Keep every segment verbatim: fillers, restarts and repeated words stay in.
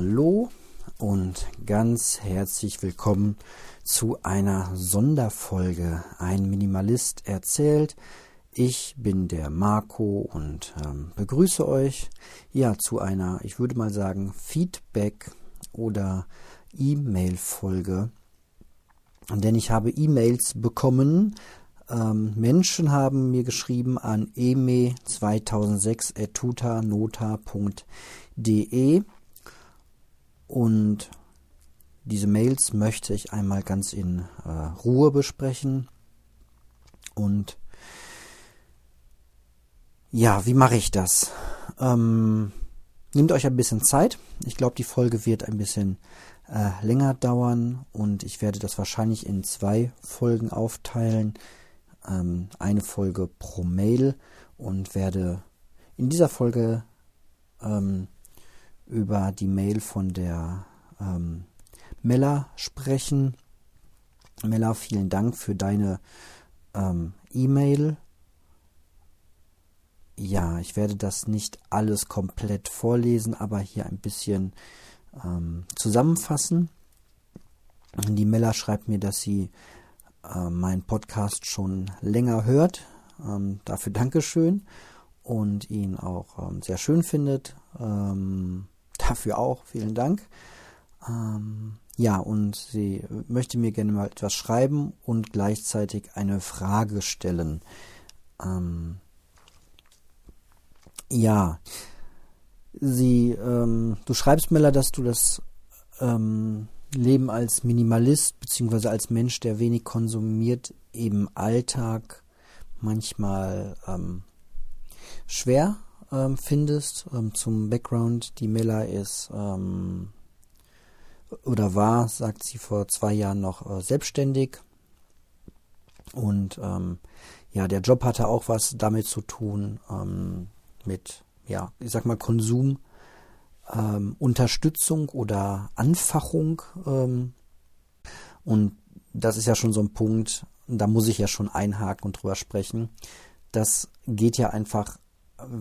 Hallo und ganz herzlich willkommen zu einer Sonderfolge Ein Minimalist erzählt. Ich bin der Marco und ähm, begrüße euch ja zu einer, ich würde mal sagen, Feedback- oder E-Mail-Folge. Denn ich habe E-Mails bekommen. Ähm, Menschen haben mir geschrieben an eme zweitausendsechs at tutanota punkt de und diese Mails möchte ich einmal ganz in äh, Ruhe besprechen. Und ja, wie mache ich das? Ähm, nehmt euch ein bisschen Zeit. Ich glaube, die Folge wird ein bisschen äh, länger dauern und ich werde das wahrscheinlich in zwei Folgen aufteilen. Ähm, eine Folge pro Mail und werde in dieser Folge ähm, über die Mail von der ähm, Mella sprechen. Mella, vielen Dank für deine ähm, E-Mail. Ja, ich werde das nicht alles komplett vorlesen, aber hier ein bisschen ähm, zusammenfassen. Die Mella schreibt mir, dass sie äh, meinen Podcast schon länger hört. Ähm, dafür Dankeschön und ihn auch ähm, sehr schön findet. Ähm, dafür auch vielen Dank. Ähm, ja, und sie möchte mir gerne mal etwas schreiben und gleichzeitig eine Frage stellen. Ähm, Ja, sie, ähm, du schreibst, Mella, dass du das ähm, Leben als Minimalist bzw. als Mensch, der wenig konsumiert, im Alltag manchmal ähm, schwer ähm, findest. Ähm, zum Background, die Mella ist ähm, oder war, sagt sie, vor zwei Jahren noch äh, selbstständig. Und ähm, ja, der Job hatte auch was damit zu tun, ähm, mit, ja, ich sag mal, Konsum, ähm, Unterstützung oder Anfachung. Ähm, und das ist ja schon so ein Punkt, da muss ich ja schon einhaken und drüber sprechen. Das geht ja einfach,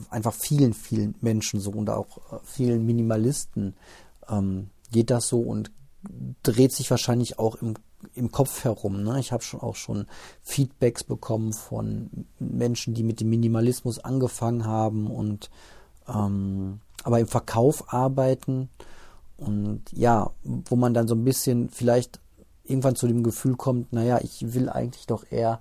einfach vielen, vielen Menschen so und auch vielen Minimalisten ähm, geht das so und dreht sich wahrscheinlich auch im im Kopf herum. Ne? Ich habe schon auch schon Feedbacks bekommen von Menschen, die mit dem Minimalismus angefangen haben und ähm, aber im Verkauf arbeiten und ja, wo man dann so ein bisschen vielleicht irgendwann zu dem Gefühl kommt, naja, ich will eigentlich doch eher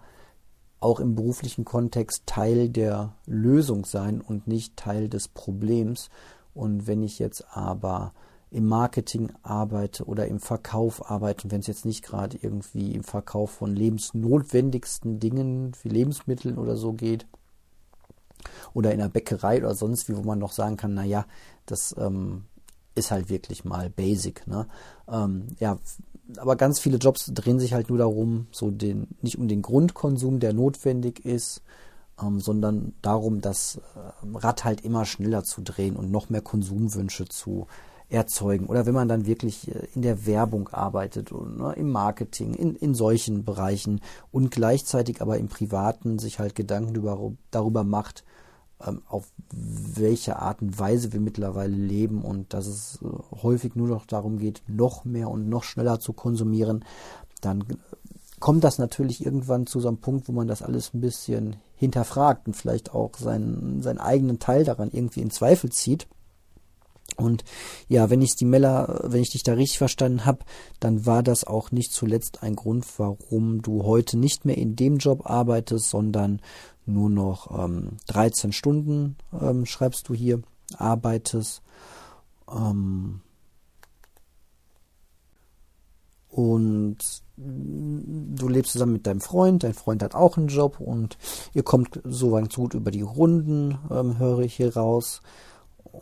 auch im beruflichen Kontext Teil der Lösung sein und nicht Teil des Problems. Und wenn ich jetzt aber im Marketing arbeite oder im Verkauf arbeite, wenn es jetzt nicht gerade irgendwie im Verkauf von lebensnotwendigsten Dingen wie Lebensmitteln oder so geht oder in einer Bäckerei oder sonst wie, wo man noch sagen kann, naja, das ähm, ist halt wirklich mal basic, ne? Ähm, ja, aber ganz viele Jobs drehen sich halt nur darum, so den, nicht um den Grundkonsum, der notwendig ist, Ähm, sondern darum, das äh, Rad halt immer schneller zu drehen und noch mehr Konsumwünsche zu erzeugen. Oder wenn man dann wirklich äh, in der Werbung arbeitet und ne, im Marketing, in, in solchen Bereichen und gleichzeitig aber im Privaten sich halt Gedanken über, darüber macht, ähm, auf welche Art und Weise wir mittlerweile leben und dass es äh, häufig nur noch darum geht, noch mehr und noch schneller zu konsumieren, dann kommt das natürlich irgendwann zu so einem Punkt, wo man das alles ein bisschen hinterfragt und vielleicht auch seinen, seinen eigenen Teil daran irgendwie in Zweifel zieht. Und ja, wenn ich die Mella, wenn ich dich da richtig verstanden habe, dann war das auch nicht zuletzt ein Grund, warum du heute nicht mehr in dem Job arbeitest, sondern nur noch ähm, dreizehn Stunden, ähm, schreibst du hier, arbeitest. Ähm, und du lebst zusammen mit deinem Freund, dein Freund hat auch einen Job und ihr kommt so ganz gut über die Runden, ähm, höre ich hier raus,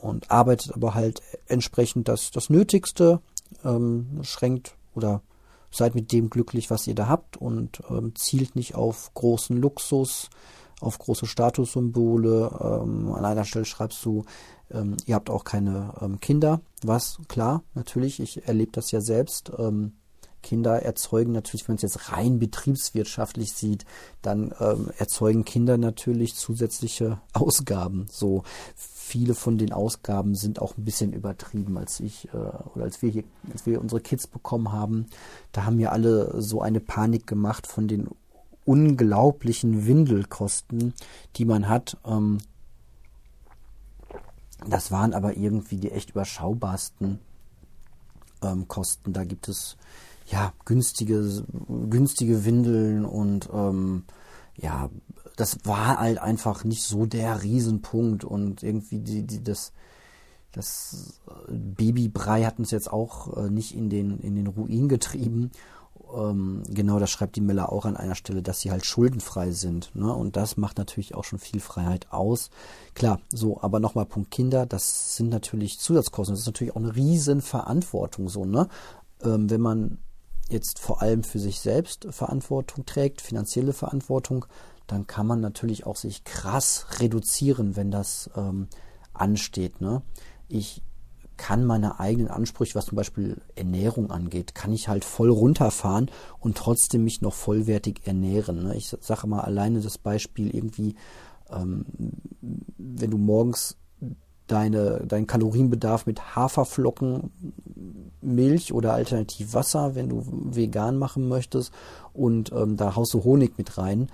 und arbeitet aber halt entsprechend das, das Nötigste, ähm, schränkt oder seid mit dem glücklich, was ihr da habt und ähm, zielt nicht auf großen Luxus, auf große Statussymbole. Ähm, an einer Stelle schreibst du, ähm, ihr habt auch keine ähm, Kinder, was klar, natürlich, ich erlebe das ja selbst, ähm, Kinder erzeugen natürlich, wenn man es jetzt rein betriebswirtschaftlich sieht, dann ähm, erzeugen Kinder natürlich zusätzliche Ausgaben. So viele von den Ausgaben sind auch ein bisschen übertrieben, als ich äh, oder als wir hier, als wir unsere Kids bekommen haben. Da haben ja alle so eine Panik gemacht von den unglaublichen Windelkosten, die man hat. Ähm, das waren aber irgendwie die echt überschaubarsten ähm, Kosten. Da gibt es ja günstige, günstige Windeln und ähm, ja, das war halt einfach nicht so der Riesenpunkt und irgendwie die, die, das, das Babybrei hat uns jetzt auch äh, nicht in den, in den Ruin getrieben. Genau, da schreibt die Mella auch an einer Stelle, dass sie halt schuldenfrei sind. Ne? Und das macht natürlich auch schon viel Freiheit aus. Klar, so, aber nochmal Punkt Kinder, das sind natürlich Zusatzkosten. Das ist natürlich auch eine Riesenverantwortung. So, ne? ähm, wenn man jetzt vor allem für sich selbst Verantwortung trägt, finanzielle Verantwortung, dann kann man natürlich auch sich krass reduzieren, wenn das ähm, ansteht. Ne? Ich kann meine eigenen Ansprüche, was zum Beispiel Ernährung angeht, kann ich halt voll runterfahren und trotzdem mich noch vollwertig ernähren. Ich sage mal alleine das Beispiel irgendwie, ähm, wenn du morgens deine, deinen Kalorienbedarf mit Haferflocken, Milch oder alternativ Wasser, wenn du vegan machen möchtest, und ähm, da haust du Honig mit rein,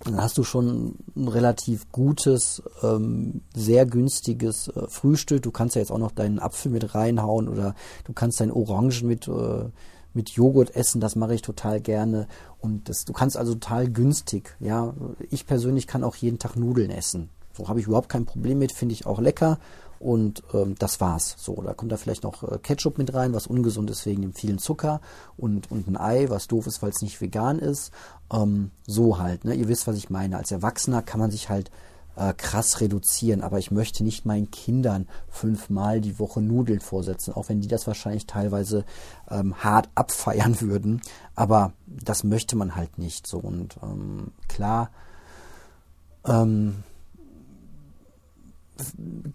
dann hast du schon ein relativ gutes, ähm, sehr günstiges äh, Frühstück. Du kannst ja jetzt auch noch deinen Apfel mit reinhauen oder du kannst deine Orangen mit, äh, mit Joghurt essen. Das mache ich total gerne. Und das, du kannst also total günstig. Ja, ich persönlich kann auch jeden Tag Nudeln essen. So habe ich überhaupt kein Problem mit, finde ich auch lecker. Und ähm, das war's. So, da kommt da vielleicht noch äh, Ketchup mit rein, was ungesund ist wegen dem vielen Zucker und, und ein Ei, was doof ist, weil es nicht vegan ist. Ähm, so halt, ne? Ihr wisst, was ich meine. Als Erwachsener kann man sich halt äh, krass reduzieren, aber ich möchte nicht meinen Kindern fünfmal die Woche Nudeln vorsetzen, auch wenn die das wahrscheinlich teilweise ähm, hart abfeiern würden. Aber das möchte man halt nicht. So, und ähm, klar, ähm,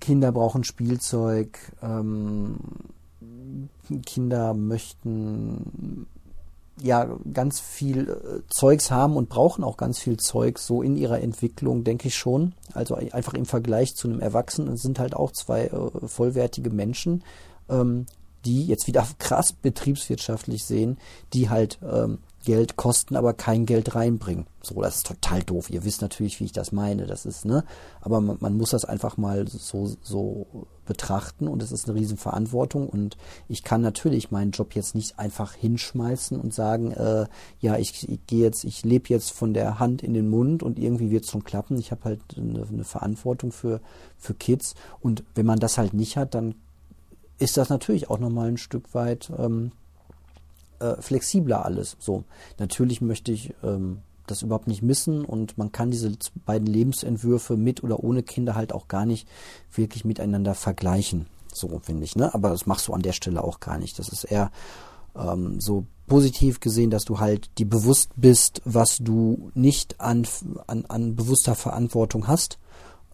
Kinder brauchen Spielzeug, ähm, Kinder möchten ja ganz viel Zeugs haben und brauchen auch ganz viel Zeugs, so in ihrer Entwicklung, denke ich schon. Also einfach im Vergleich zu einem Erwachsenen sind halt auch zwei äh, vollwertige Menschen, ähm, die jetzt wieder krass betriebswirtschaftlich sehen, die halt ähm, Geld kosten, aber kein Geld reinbringen. So, das ist total doof. Ihr wisst natürlich, wie ich das meine. Das ist, ne? Aber man, man muss das einfach mal so, so betrachten und es ist eine Riesenverantwortung und ich kann natürlich meinen Job jetzt nicht einfach hinschmeißen und sagen, äh, ja, ich, ich gehe jetzt, ich lebe jetzt von der Hand in den Mund und irgendwie wird es schon klappen. Ich habe halt eine, eine Verantwortung für, für Kids und wenn man das halt nicht hat, dann ist das natürlich auch nochmal ein Stück weit ähm, äh, flexibler alles. So, natürlich möchte ich ähm, das überhaupt nicht missen und man kann diese beiden Lebensentwürfe mit oder ohne Kinder halt auch gar nicht wirklich miteinander vergleichen. So finde ich, ne? Aber das machst du an der Stelle auch gar nicht. Das ist eher ähm, so positiv gesehen, dass du halt dir bewusst bist, was du nicht an, an, an bewusster Verantwortung hast,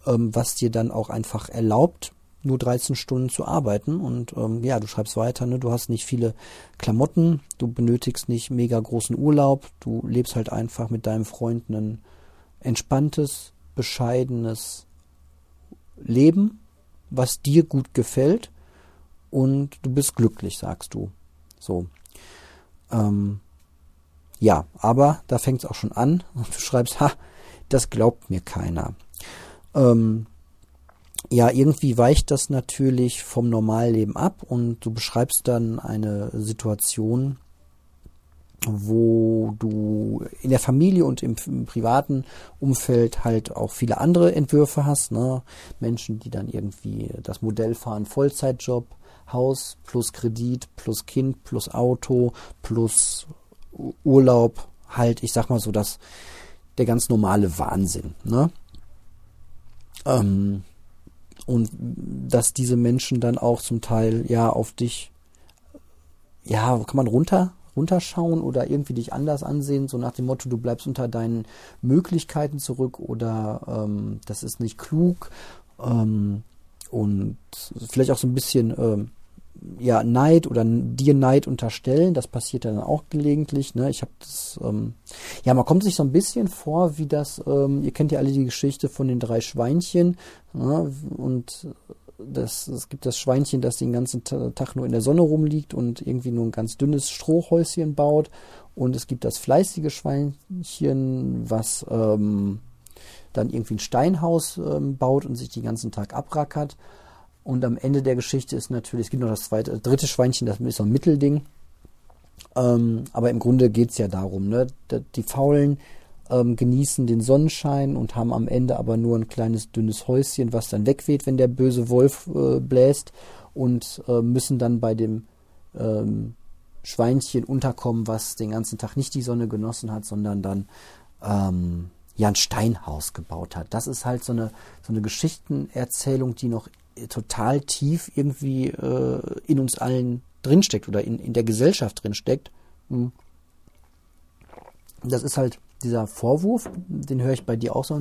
ähm, was dir dann auch einfach erlaubt, nur dreizehn Stunden zu arbeiten und ähm, ja, du schreibst weiter, ne? Du hast nicht viele Klamotten, du benötigst nicht mega großen Urlaub, du lebst halt einfach mit deinem Freund ein entspanntes, bescheidenes Leben, was dir gut gefällt und du bist glücklich, sagst du. So. Ähm, ja, aber da fängt es auch schon an und du schreibst, ha, das glaubt mir keiner. Ähm, Ja, irgendwie weicht das natürlich vom Normalleben ab und du beschreibst dann eine Situation, wo du in der Familie und im, im privaten Umfeld halt auch viele andere Entwürfe hast, ne? Menschen, die dann irgendwie das Modell fahren, Vollzeitjob, Haus plus Kredit, plus Kind, plus Auto, plus Urlaub, halt, ich sag mal so, das, der ganz normale Wahnsinn, ne? Ähm, Und dass diese Menschen dann auch zum Teil, ja, auf dich, ja, kann man runter, runterschauen oder irgendwie dich anders ansehen, so nach dem Motto, du bleibst unter deinen Möglichkeiten zurück oder ähm, das ist nicht klug ähm, und vielleicht auch so ein bisschen ähm, ja, Neid oder dir Neid unterstellen. Das passiert dann auch gelegentlich. Ne? Ich habe das, ähm, ja, man kommt sich so ein bisschen vor, wie das, ähm, ihr kennt ja alle die Geschichte von den drei Schweinchen, ne? Und das, es gibt das Schweinchen, das den ganzen Tag nur in der Sonne rumliegt und irgendwie nur ein ganz dünnes Strohhäuschen baut. Und es gibt das fleißige Schweinchen, was ähm, dann irgendwie ein Steinhaus ähm, baut und sich den ganzen Tag abrackert. Und am Ende der Geschichte ist natürlich, es gibt noch das zweite, dritte Schweinchen, das ist so ein Mittelding. Ähm, aber im Grunde geht's ja darum, ne? Die Faulen ähm, genießen den Sonnenschein und haben am Ende aber nur ein kleines, dünnes Häuschen, was dann wegweht, wenn der böse Wolf äh, bläst, und äh, müssen dann bei dem ähm, Schweinchen unterkommen, was den ganzen Tag nicht die Sonne genossen hat, sondern dann ähm, ja ein Steinhaus gebaut hat. Das ist halt so eine, so eine Geschichtenerzählung, die noch total tief irgendwie äh, in uns allen drinsteckt oder in, in der Gesellschaft drinsteckt. Das ist halt dieser Vorwurf, den höre ich bei dir auch so,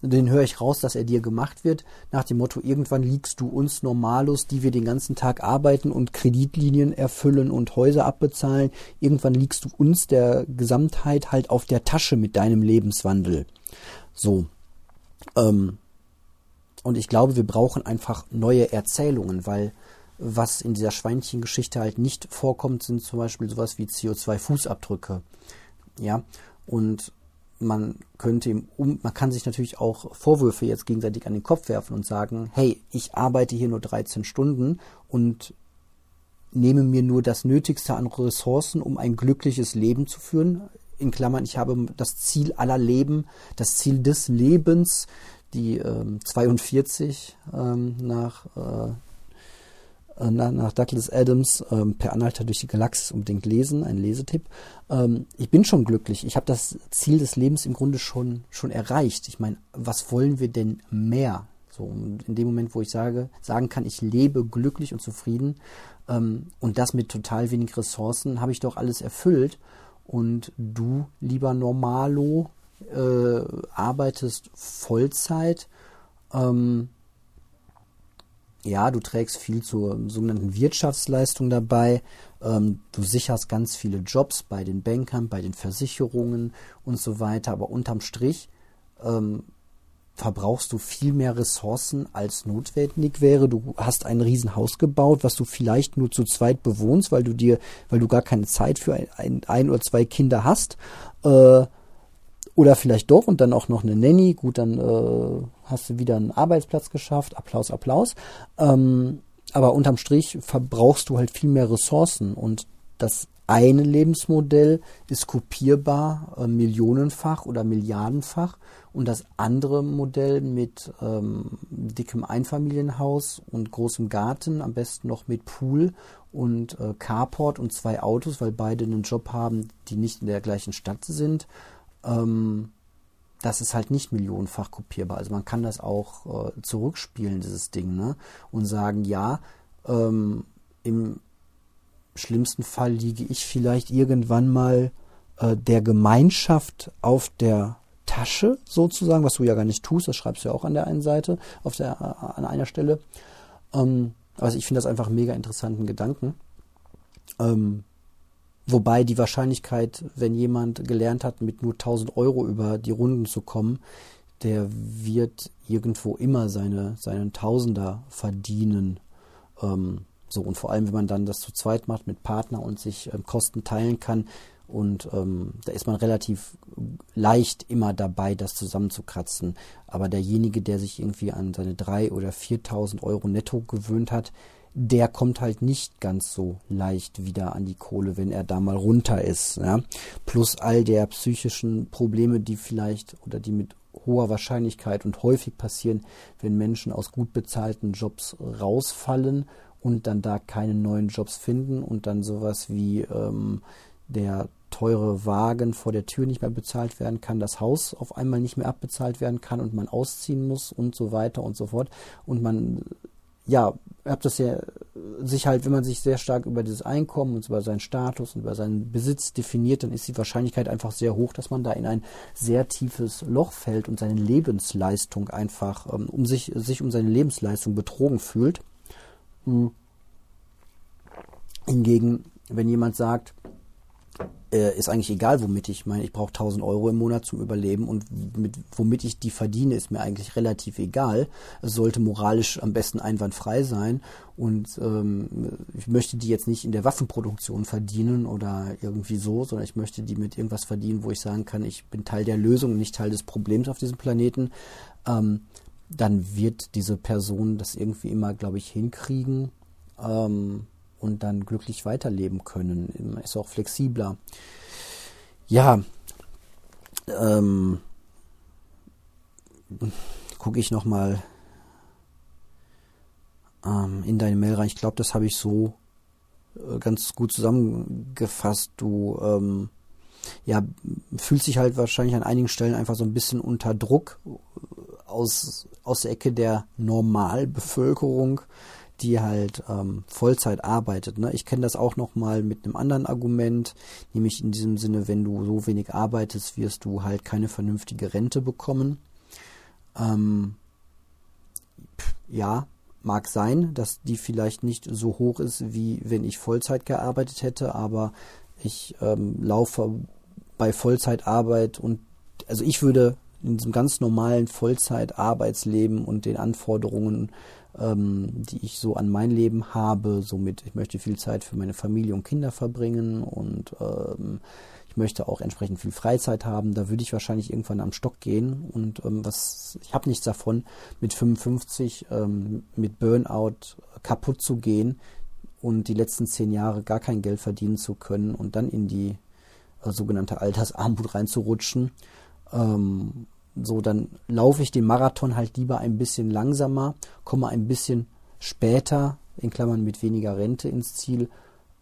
den höre ich raus, dass er dir gemacht wird, nach dem Motto, irgendwann liegst du uns Normalos, die wir den ganzen Tag arbeiten und Kreditlinien erfüllen und Häuser abbezahlen, irgendwann liegst du uns der Gesamtheit halt auf der Tasche mit deinem Lebenswandel. So, ähm, und ich glaube, wir brauchen einfach neue Erzählungen, weil was in dieser Schweinchengeschichte halt nicht vorkommt, sind zum Beispiel sowas wie C O zwei Fußabdrücke. Ja, und man könnte im um, man kann sich natürlich auch Vorwürfe jetzt gegenseitig an den Kopf werfen und sagen, hey, ich arbeite hier nur dreizehn Stunden und nehme mir nur das Nötigste an Ressourcen, um ein glückliches Leben zu führen. In Klammern, ich habe das Ziel aller Leben, das Ziel des Lebens, die ähm, zweiundvierzig ähm, nach, äh, na, nach Douglas Adams, ähm, Per Anhalter durch die Galaxis, unbedingt lesen, ein Lesetipp. Ähm, ich bin schon glücklich. Ich habe das Ziel des Lebens im Grunde schon, schon erreicht. Ich meine, was wollen wir denn mehr? So, in dem Moment, wo ich sage, sagen kann, ich lebe glücklich und zufrieden ähm, und das mit total wenig Ressourcen, habe ich doch alles erfüllt. Und du, lieber Normalo, Äh, arbeitest Vollzeit, ähm, ja, du trägst viel zur sogenannten Wirtschaftsleistung dabei, ähm, du sicherst ganz viele Jobs bei den Bankern, bei den Versicherungen und so weiter, aber unterm Strich ähm, verbrauchst du viel mehr Ressourcen, als notwendig wäre. Du hast ein Riesenhaus gebaut, was du vielleicht nur zu zweit bewohnst, weil du dir, weil du gar keine Zeit für ein, ein, ein oder zwei Kinder hast, äh, oder vielleicht doch und dann auch noch eine Nanny. Gut, dann äh, hast du wieder einen Arbeitsplatz geschafft. Applaus, Applaus. Ähm, aber unterm Strich verbrauchst du halt viel mehr Ressourcen. Und das eine Lebensmodell ist kopierbar, äh, millionenfach oder milliardenfach. Und das andere Modell mit ähm, dickem Einfamilienhaus und großem Garten, am besten noch mit Pool und äh, Carport und zwei Autos, weil beide einen Job haben, die nicht in der gleichen Stadt sind, das ist halt nicht millionenfach kopierbar. Also man kann das auch äh, zurückspielen, dieses Ding, ne? Und sagen, ja, ähm, im schlimmsten Fall liege ich vielleicht irgendwann mal äh, der Gemeinschaft auf der Tasche sozusagen, was du ja gar nicht tust, das schreibst du ja auch an der einen Seite, auf der, äh, an einer Stelle. Ähm, also ich finde das einfach einen mega interessanten Gedanken. Ähm, Wobei die Wahrscheinlichkeit, wenn jemand gelernt hat, mit nur tausend Euro über die Runden zu kommen, der wird irgendwo immer seine, seinen Tausender verdienen. Ähm, so, und vor allem, wenn man dann das zu zweit macht mit Partner und sich ähm, Kosten teilen kann. Und ähm, da ist man relativ leicht immer dabei, das zusammenzukratzen. Aber derjenige, der sich irgendwie an seine dreitausend oder viertausend Euro netto gewöhnt hat, der kommt halt nicht ganz so leicht wieder an die Kohle, wenn er da mal runter ist. Ja? Plus all der psychischen Probleme, die vielleicht oder die mit hoher Wahrscheinlichkeit und häufig passieren, wenn Menschen aus gut bezahlten Jobs rausfallen und dann da keine neuen Jobs finden und dann sowas wie ähm, der teure Wagen vor der Tür nicht mehr bezahlt werden kann, das Haus auf einmal nicht mehr abbezahlt werden kann und man ausziehen muss und so weiter und so fort. Und man... ja, hab das ja sich halt, wenn man sich sehr stark über dieses Einkommen und über seinen Status und über seinen Besitz definiert, dann ist die Wahrscheinlichkeit einfach sehr hoch, dass man da in ein sehr tiefes Loch fällt und seine Lebensleistung einfach, um sich, sich um seine Lebensleistung betrogen fühlt. Hingegen, wenn jemand sagt, äh, ist eigentlich egal, womit ich, ich meine, ich brauche tausend Euro im Monat zum Überleben und mit, womit ich die verdiene, ist mir eigentlich relativ egal. Es sollte moralisch am besten einwandfrei sein und ähm, ich möchte die jetzt nicht in der Waffenproduktion verdienen oder irgendwie so, sondern ich möchte die mit irgendwas verdienen, wo ich sagen kann, ich bin Teil der Lösung und nicht Teil des Problems auf diesem Planeten. Ähm, dann wird diese Person das irgendwie immer, glaube ich, hinkriegen ähm, und dann glücklich weiterleben können. Ist auch flexibler. Ja, ähm, gucke ich nochmal ähm, in deine Mail rein. Ich glaube, das habe ich so äh, ganz gut zusammengefasst. Du ähm, ja, fühlst dich halt wahrscheinlich an einigen Stellen einfach so ein bisschen unter Druck, Aus, aus der Ecke der Normalbevölkerung, die halt ähm, Vollzeit arbeitet. Ne? Ich kenne das auch nochmal mit einem anderen Argument, nämlich in diesem Sinne, wenn du so wenig arbeitest, wirst du halt keine vernünftige Rente bekommen. Ähm, ja, mag sein, dass die vielleicht nicht so hoch ist, wie wenn ich Vollzeit gearbeitet hätte, aber ich ähm, laufe bei Vollzeitarbeit und also ich würde in diesem ganz normalen Vollzeitarbeitsleben und den Anforderungen, ähm, die ich so an mein Leben habe, somit ich möchte viel Zeit für meine Familie und Kinder verbringen und ähm, ich möchte auch entsprechend viel Freizeit haben, da würde ich wahrscheinlich irgendwann am Stock gehen und ähm, was ich habe nichts davon, mit fünfundfünfzig ähm, mit Burnout kaputt zu gehen und die letzten zehn Jahre gar kein Geld verdienen zu können und dann in die äh, sogenannte Altersarmut reinzurutschen. Ähm, so, dann laufe ich den Marathon halt lieber ein bisschen langsamer, komme ein bisschen später, in Klammern mit weniger Rente ins Ziel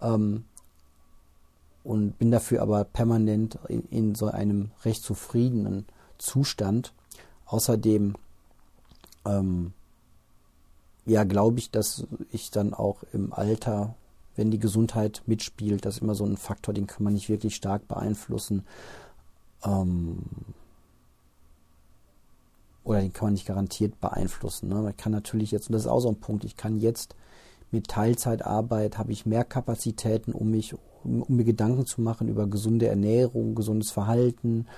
ähm, und bin dafür aber permanent in, in so einem recht zufriedenen Zustand. Außerdem ähm, ja, glaube ich, dass ich dann auch im Alter, wenn die Gesundheit mitspielt, das ist immer so ein Faktor, den kann man nicht wirklich stark beeinflussen. Oder den kann man nicht garantiert beeinflussen. Ne? Man kann natürlich jetzt, und das ist auch so ein Punkt, ich kann jetzt mit Teilzeitarbeit, habe ich mehr Kapazitäten, um mich, um, um mir Gedanken zu machen über gesunde Ernährung, gesundes Verhalten,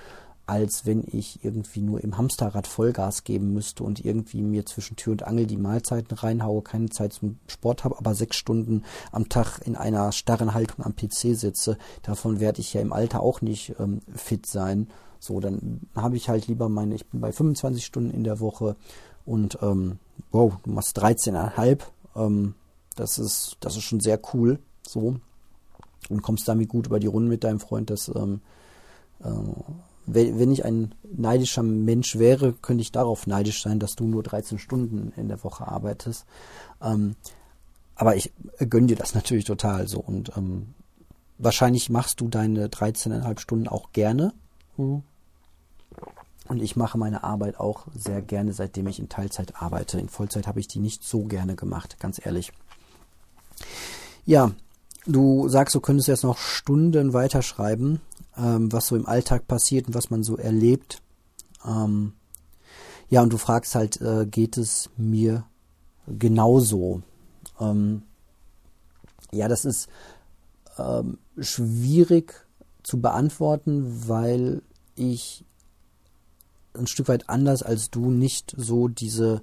als wenn ich irgendwie nur im Hamsterrad Vollgas geben müsste und irgendwie mir zwischen Tür und Angel die Mahlzeiten reinhaue, keine Zeit zum Sport habe, aber sechs Stunden am Tag in einer starren Haltung am P C sitze. Davon werde ich ja im Alter auch nicht ähm, fit sein. So, dann habe ich halt lieber meine, ich bin bei fünfundzwanzig Stunden in der Woche und ähm, wow, du machst dreizehn Komma fünf. Ähm, das ist, das ist schon sehr cool. So. Und kommst damit gut über die Runden mit deinem Freund, das ähm, äh, wenn ich ein neidischer Mensch wäre, könnte ich darauf neidisch sein, dass du nur dreizehn Stunden in der Woche arbeitest. Ähm, aber ich gönne dir das natürlich total so. Und ähm, wahrscheinlich machst du deine dreizehn Komma fünf Stunden auch gerne. Mhm. Und ich mache meine Arbeit auch sehr gerne, seitdem ich in Teilzeit arbeite. In Vollzeit habe ich die nicht so gerne gemacht, ganz ehrlich. Ja, du sagst, du könntest jetzt noch Stunden weiterschreiben, was so im Alltag passiert und was man so erlebt. Ähm, ja, und du fragst halt, äh, geht es mir genauso? Ähm, ja, das ist ähm, schwierig zu beantworten, weil ich ein Stück weit anders als du nicht so diese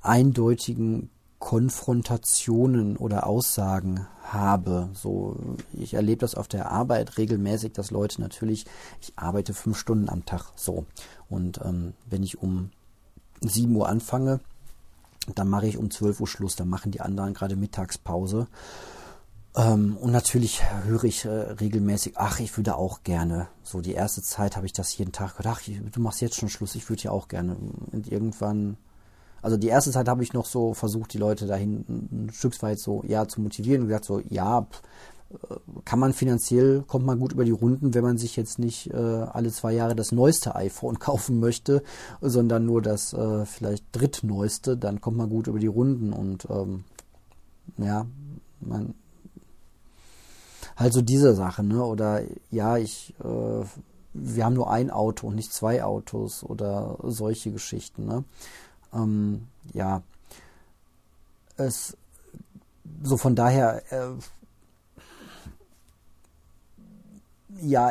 eindeutigen Konfrontationen oder Aussagen habe. So, ich erlebe das auf der Arbeit regelmäßig, dass Leute natürlich, ich arbeite fünf Stunden am Tag so. Und ähm, wenn ich um sieben Uhr anfange, dann mache ich um zwölf Uhr Schluss, dann machen die anderen gerade Mittagspause. Ähm, und natürlich höre ich äh, regelmäßig, ach, ich würde auch gerne. So die erste Zeit habe ich das jeden Tag gedacht, ach, du machst jetzt schon Schluss, ich würde ja auch gerne. Und irgendwann. Also die erste Zeit habe ich noch so versucht, die Leute dahin ein Stück weit so ja zu motivieren und gesagt so, ja, kann man finanziell, kommt man gut über die Runden, wenn man sich jetzt nicht äh, alle zwei Jahre das neueste iPhone kaufen möchte, sondern nur das äh, vielleicht drittneueste, dann kommt man gut über die Runden und ähm, ja, man halt so diese Sache, ne? Oder ja, ich äh, wir haben nur ein Auto und nicht zwei Autos oder solche Geschichten, ne? Ähm, ja, es so von daher äh, ja,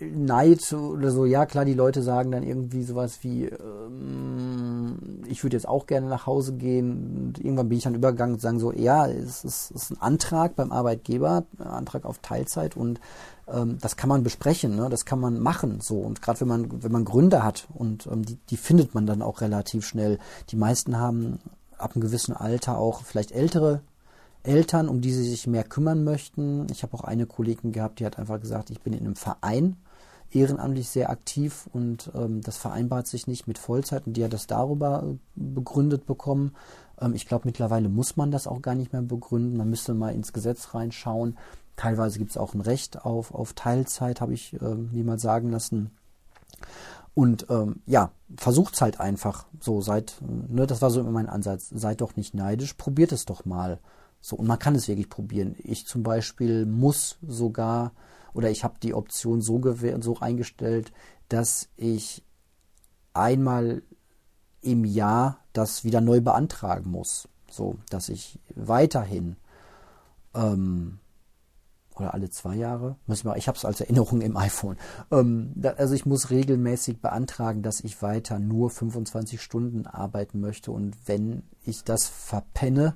Neid oder so, ja klar, die Leute sagen dann irgendwie sowas wie, ähm, ich würde jetzt auch gerne nach Hause gehen. Und irgendwann bin ich dann übergegangen und sagen so, ja, es ist, es ist ein Antrag beim Arbeitgeber, ein Antrag auf Teilzeit, und ähm, das kann man besprechen, ne? Das kann man machen, so. Und gerade wenn man, wenn man Gründe hat, und ähm, die, die findet man dann auch relativ schnell. Die meisten haben ab einem gewissen Alter auch vielleicht ältere Eltern, um die sie sich mehr kümmern möchten. Ich habe auch eine Kollegin gehabt, die hat einfach gesagt, ich bin in einem Verein ehrenamtlich sehr aktiv, und ähm, das vereinbart sich nicht mit Vollzeit, und die hat das darüber begründet bekommen. Ähm, ich glaube, mittlerweile muss man das auch gar nicht mehr begründen. Man müsste mal ins Gesetz reinschauen. Teilweise gibt es auch ein Recht auf, auf Teilzeit, habe ich äh, mir mal sagen lassen. Und ähm, ja, versucht's halt einfach. So, seid, ne, das war so immer mein Ansatz. Seid doch nicht neidisch, probiert es doch mal. So, und man kann es wirklich probieren. Ich zum Beispiel muss sogar, oder ich habe die Option so gewählt, so eingestellt, dass ich einmal im Jahr das wieder neu beantragen muss. So, dass ich weiterhin ähm, oder alle zwei Jahre, müssen wir, ich habe es als Erinnerung im iPhone. Ähm, da, also ich muss regelmäßig beantragen, dass ich weiter nur fünfundzwanzig Stunden arbeiten möchte, und wenn ich das verpenne,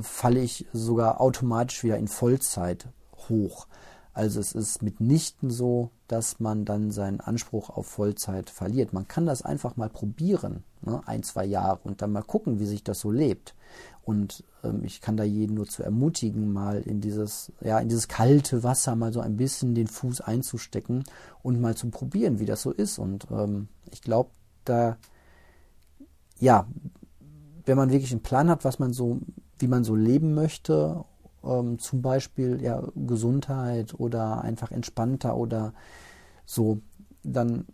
falle ich sogar automatisch wieder in Vollzeit hoch. Also es ist mitnichten so, dass man dann seinen Anspruch auf Vollzeit verliert. Man kann das einfach mal probieren, ne? ein, zwei Jahre, und dann mal gucken, wie sich das so lebt. Und ähm, ich kann da jeden nur zu ermutigen, mal in dieses, ja, in dieses kalte Wasser mal so ein bisschen den Fuß einzustecken und mal zu probieren, wie das so ist. Und ähm, ich glaube, da, ja, wenn man wirklich einen Plan hat, was man so, wie man so leben möchte, ähm, zum Beispiel ja, Gesundheit oder einfach entspannter oder so, dann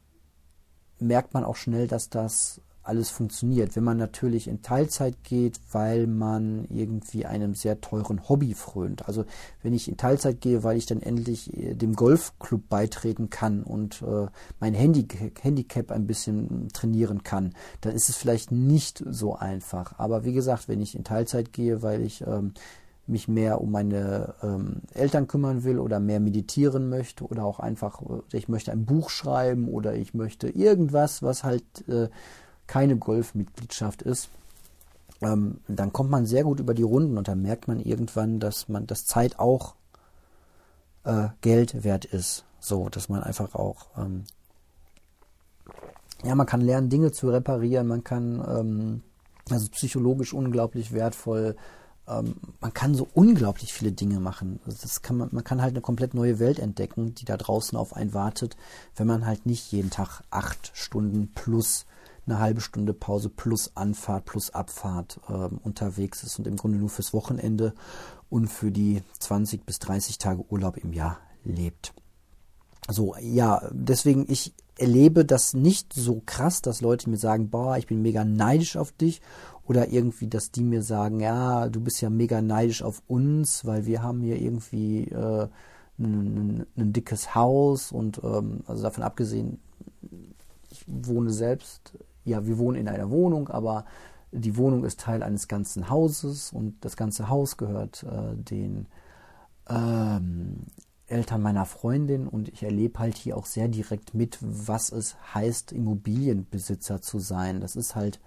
merkt man auch schnell, dass das alles funktioniert. Wenn man natürlich in Teilzeit geht, weil man irgendwie einem sehr teuren Hobby frönt. Also wenn ich in Teilzeit gehe, weil ich dann endlich dem Golfclub beitreten kann und äh, mein Handicap, Handicap ein bisschen trainieren kann, dann ist es vielleicht nicht so einfach. Aber wie gesagt, wenn ich in Teilzeit gehe, weil ich ähm, mich mehr um meine ähm, Eltern kümmern will oder mehr meditieren möchte oder auch einfach, ich möchte ein Buch schreiben oder ich möchte irgendwas, was halt äh, keine Golfmitgliedschaft ist, ähm, dann kommt man sehr gut über die Runden, und dann merkt man irgendwann, dass man das Zeit auch äh, Geld wert ist. So, dass man einfach auch, ähm, ja, man kann lernen, Dinge zu reparieren, man kann, ähm, also psychologisch unglaublich wertvoll, ähm, man kann so unglaublich viele Dinge machen. Also das kann man, man kann halt eine komplett neue Welt entdecken, die da draußen auf einen wartet, wenn man halt nicht jeden Tag acht Stunden plus eine halbe Stunde Pause plus Anfahrt plus Abfahrt äh, unterwegs ist und im Grunde nur fürs Wochenende und für die zwanzig bis dreißig Tage Urlaub im Jahr lebt. So, ja, deswegen, ich erlebe das nicht so krass, dass Leute mir sagen, boah, ich bin mega neidisch auf dich, oder irgendwie, dass die mir sagen, ja, du bist ja mega neidisch auf uns, weil wir haben hier irgendwie äh, ein, ein dickes Haus, und ähm, also davon abgesehen, ich wohne selbst, ja, wir wohnen in einer Wohnung, aber die Wohnung ist Teil eines ganzen Hauses, und das ganze Haus gehört äh, den ähm, Eltern meiner Freundin, und ich erlebe halt hier auch sehr direkt mit, was es heißt, Immobilienbesitzer zu sein. Das ist halt,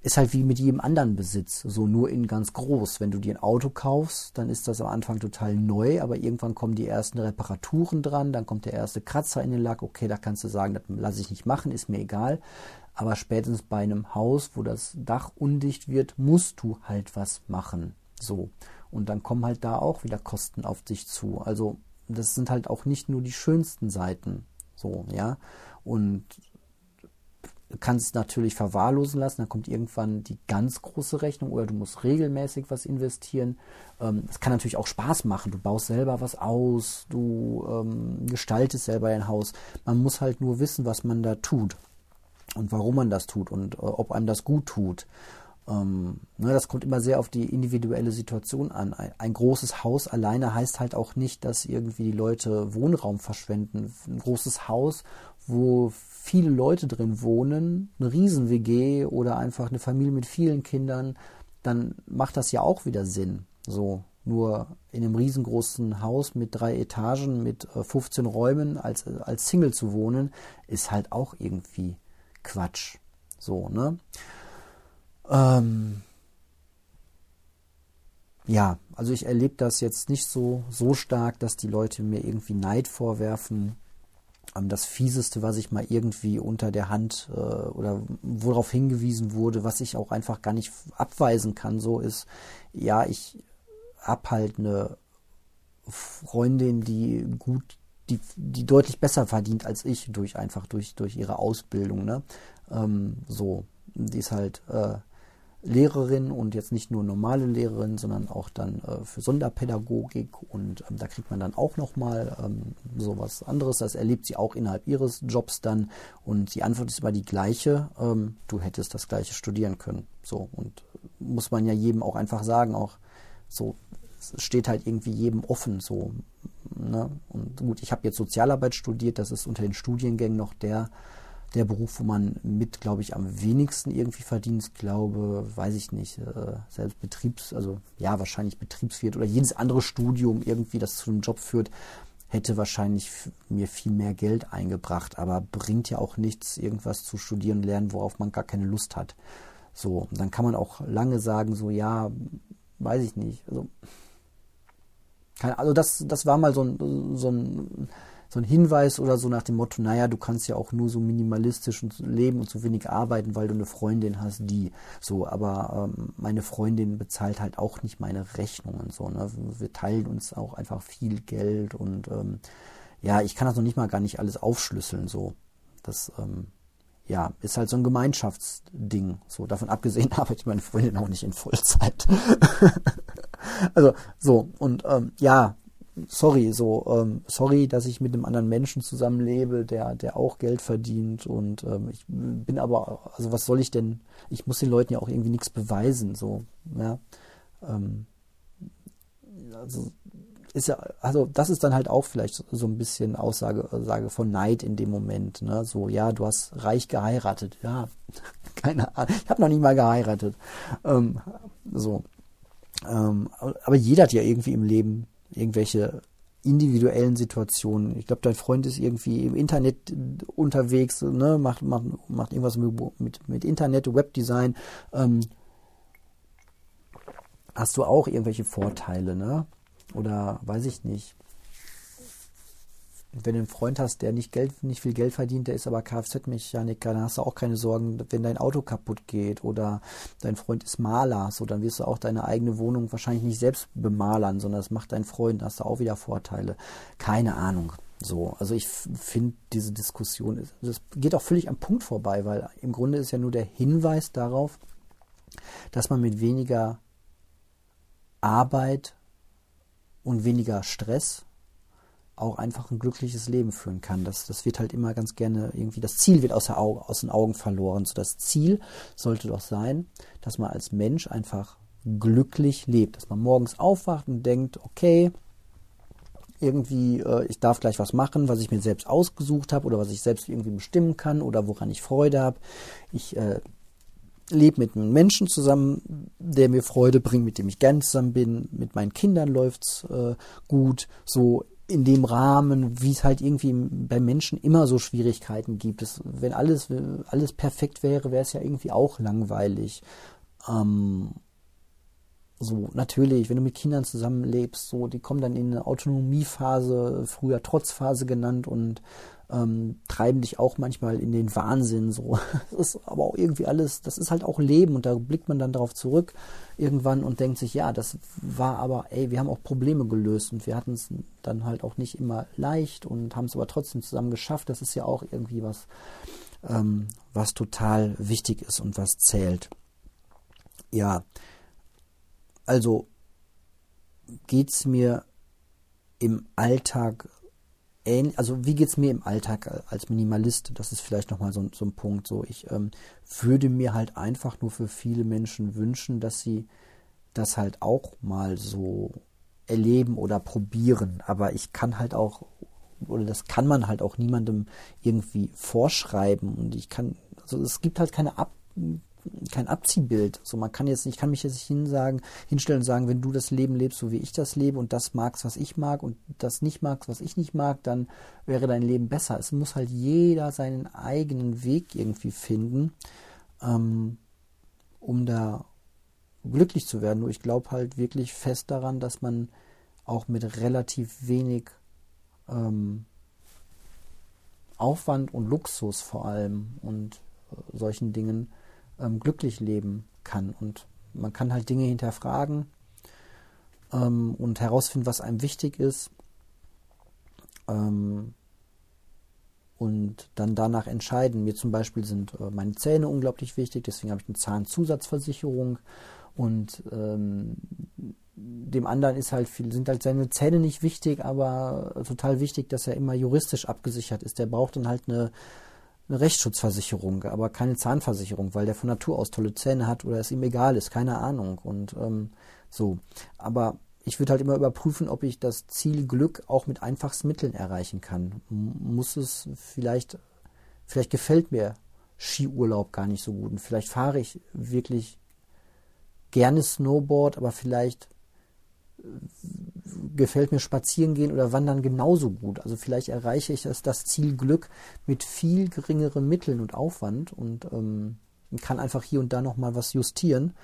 ist halt wie mit jedem anderen Besitz, so nur in ganz groß. Wenn du dir ein Auto kaufst, dann ist das am Anfang total neu, aber irgendwann kommen die ersten Reparaturen dran, dann kommt der erste Kratzer in den Lack, okay, da kannst du sagen, das lasse ich nicht machen, ist mir egal. Aber spätestens bei einem Haus, wo das Dach undicht wird, musst du halt was machen. So. Und dann kommen halt da auch wieder Kosten auf dich zu. Also, das sind halt auch nicht nur die schönsten Seiten. So, ja. Und du kannst es natürlich verwahrlosen lassen, dann kommt irgendwann die ganz große Rechnung, oder du musst regelmäßig was investieren. Es kann natürlich auch Spaß machen, du baust selber was aus, du ähm, gestaltest selber dein Haus. Man muss halt nur wissen, was man da tut. Und warum man das tut und äh, ob einem das gut tut. Ähm, ne, das kommt immer sehr auf die individuelle Situation an. Ein, ein großes Haus alleine heißt halt auch nicht, dass irgendwie die Leute Wohnraum verschwenden. Ein großes Haus, wo viele Leute drin wohnen, eine Riesen-W G oder einfach eine Familie mit vielen Kindern, dann macht das ja auch wieder Sinn. So, nur in einem riesengroßen Haus mit drei Etagen, mit fünfzehn Räumen als, als Single zu wohnen, ist halt auch irgendwie Quatsch. So, ne? Ähm ja, also ich erlebe das jetzt nicht so, so stark, dass die Leute mir irgendwie Neid vorwerfen. Das Fieseste, was ich mal irgendwie unter der Hand äh, oder worauf hingewiesen wurde, was ich auch einfach gar nicht abweisen kann, so ist, ja, ich habe halt eine Freundin, die gut, die, die deutlich besser verdient als ich, durch einfach durch, durch ihre Ausbildung, ne? Ähm, so, die ist halt äh, Lehrerin und jetzt nicht nur normale Lehrerin, sondern auch dann äh, für Sonderpädagogik und ähm, da kriegt man dann auch nochmal ähm, sowas anderes. Das erlebt sie auch innerhalb ihres Jobs dann und die Antwort ist immer die gleiche, ähm, du hättest das Gleiche studieren können. So, und muss man ja jedem auch einfach sagen, auch so, es steht halt irgendwie jedem offen, so, ne? Und gut, ich habe jetzt Sozialarbeit studiert, das ist unter den Studiengängen noch der Der Beruf, wo man mit, glaube ich, am wenigsten irgendwie verdient, glaube, weiß ich nicht, äh, selbst Betriebs, also ja, wahrscheinlich Betriebswirt oder jedes andere Studium irgendwie, das zu einem Job führt, hätte wahrscheinlich mir viel mehr Geld eingebracht, aber bringt ja auch nichts, irgendwas zu studieren, lernen, worauf man gar keine Lust hat. So, dann kann man auch lange sagen, so, ja, weiß ich nicht, also, keine, also das, das war mal so ein, so ein, so ein Hinweis oder so nach dem Motto, naja, du kannst ja auch nur so minimalistisch leben und so wenig arbeiten, weil du eine Freundin hast, die so, aber ähm, meine Freundin bezahlt halt auch nicht meine Rechnungen so, ne? Wir teilen uns auch einfach viel Geld und ähm, ja, ich kann das noch nicht mal gar nicht alles aufschlüsseln so. Das ähm, ja, ist halt so ein Gemeinschaftsding. So, davon abgesehen arbeitet meine Freundin auch nicht in Vollzeit. Also so und ähm, ja, sorry, so, ähm, sorry, dass ich mit einem anderen Menschen zusammenlebe, der, der auch Geld verdient und ähm, ich bin aber, also was soll ich denn, ich muss den Leuten ja auch irgendwie nichts beweisen, so, ja, ähm, also, ist ja, also, das ist dann halt auch vielleicht so ein bisschen Aussage, Aussage von Neid in dem Moment, ne, so, ja, du hast reich geheiratet, ja, keine Ahnung, ich habe noch nicht mal geheiratet, ähm, so, ähm, aber jeder hat ja irgendwie im Leben irgendwelche individuellen Situationen. Ich glaube, dein Freund ist irgendwie im Internet unterwegs, ne? macht, macht, macht irgendwas mit, mit Internet, Webdesign. Ähm, hast du auch irgendwelche Vorteile, ne? Oder weiß ich nicht. Wenn du einen Freund hast, der nicht, Geld, nicht viel Geld verdient, der ist aber Kfz-Mechaniker, dann hast du auch keine Sorgen, wenn dein Auto kaputt geht oder dein Freund ist Maler, so, dann wirst du auch deine eigene Wohnung wahrscheinlich nicht selbst bemalern, sondern das macht dein Freund, da hast du auch wieder Vorteile. Keine Ahnung. So, also ich finde diese Diskussion, das geht auch völlig am Punkt vorbei, weil im Grunde ist ja nur der Hinweis darauf, dass man mit weniger Arbeit und weniger Stress auch einfach ein glückliches Leben führen kann. Das, das wird halt immer ganz gerne irgendwie, das Ziel wird aus, der Auge, aus den Augen verloren. So, das Ziel sollte doch sein, dass man als Mensch einfach glücklich lebt. Dass man morgens aufwacht und denkt, okay, irgendwie, äh, ich darf gleich was machen, was ich mir selbst ausgesucht habe oder was ich selbst irgendwie bestimmen kann oder woran ich Freude habe. Ich äh, lebe mit einem Menschen zusammen, der mir Freude bringt, mit dem ich gerne zusammen bin. Mit meinen Kindern läuft's äh, gut, so in dem Rahmen, wie es halt irgendwie bei Menschen immer so Schwierigkeiten gibt. Es, wenn alles, alles perfekt wäre, wäre es ja irgendwie auch langweilig. Ähm, so, natürlich, wenn du mit Kindern zusammenlebst, so, die kommen dann in eine Autonomiephase, früher Trotzphase genannt, und ähm, treiben dich auch manchmal in den Wahnsinn, so. Das ist aber auch irgendwie alles, das ist halt auch Leben, und da blickt man dann drauf zurück irgendwann und denkt sich, ja, das war aber, ey, wir haben auch Probleme gelöst und wir hatten es dann halt auch nicht immer leicht und haben es aber trotzdem zusammen geschafft. Das ist ja auch irgendwie was, ähm, was total wichtig ist und was zählt. Ja, also geht's mir im Alltag Also wie geht's mir im Alltag als Minimalist? Das ist vielleicht nochmal so, so ein Punkt. So, ich ähm, würde mir halt einfach nur für viele Menschen wünschen, dass sie das halt auch mal so erleben oder probieren. Aber ich kann halt auch, oder das kann man halt auch niemandem irgendwie vorschreiben. Und ich kann, also es gibt halt keine Ab kein Abziehbild. So, man kann jetzt nicht, ich kann mich jetzt nicht hinsagen, hinstellen und sagen, wenn du das Leben lebst, so wie ich das lebe und das magst, was ich mag und das nicht magst, was ich nicht mag, dann wäre dein Leben besser. Es muss halt jeder seinen eigenen Weg irgendwie finden, ähm, um da glücklich zu werden. Nur ich glaube halt wirklich fest daran, dass man auch mit relativ wenig ähm, Aufwand und Luxus vor allem und äh, solchen Dingen ähm, glücklich leben kann. Und man kann halt Dinge hinterfragen ähm, und herausfinden, was einem wichtig ist, ähm, und dann danach entscheiden. Mir zum Beispiel sind äh, meine Zähne unglaublich wichtig, deswegen habe ich eine Zahnzusatzversicherung und ähm, dem anderen ist halt viel, sind halt seine Zähne nicht wichtig, aber total wichtig, dass er immer juristisch abgesichert ist. Der braucht dann halt eine, eine Rechtsschutzversicherung, aber keine Zahnversicherung, weil der von Natur aus tolle Zähne hat oder es ihm egal ist, keine Ahnung. Und ähm, so. Aber ich würde halt immer überprüfen, ob ich das Ziel Glück auch mit einfachsten Mitteln erreichen kann. Muss es vielleicht, vielleicht gefällt mir Skiurlaub gar nicht so gut und vielleicht fahre ich wirklich gerne Snowboard, aber vielleicht gefällt mir spazieren gehen oder wandern genauso gut. Also vielleicht erreiche ich das, das Ziel Glück mit viel geringeren Mitteln und Aufwand und ähm, kann einfach hier und da nochmal was justieren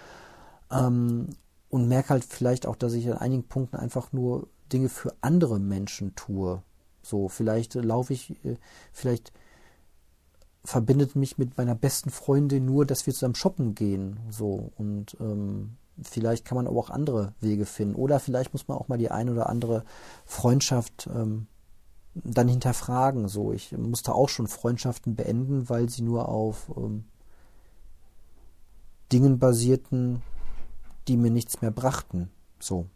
ähm, und merke halt vielleicht auch, dass ich an einigen Punkten einfach nur Dinge für andere Menschen tue. So, vielleicht laufe ich, vielleicht verbindet mich mit meiner besten Freundin nur, dass wir zusammen shoppen gehen. So, und ähm, vielleicht kann man aber auch andere Wege finden. Oder vielleicht muss man auch mal die ein oder andere Freundschaft ähm, dann hinterfragen. So, ich musste auch schon Freundschaften beenden, weil sie nur auf ähm, Dingen basierten, die mir nichts mehr brachten. So.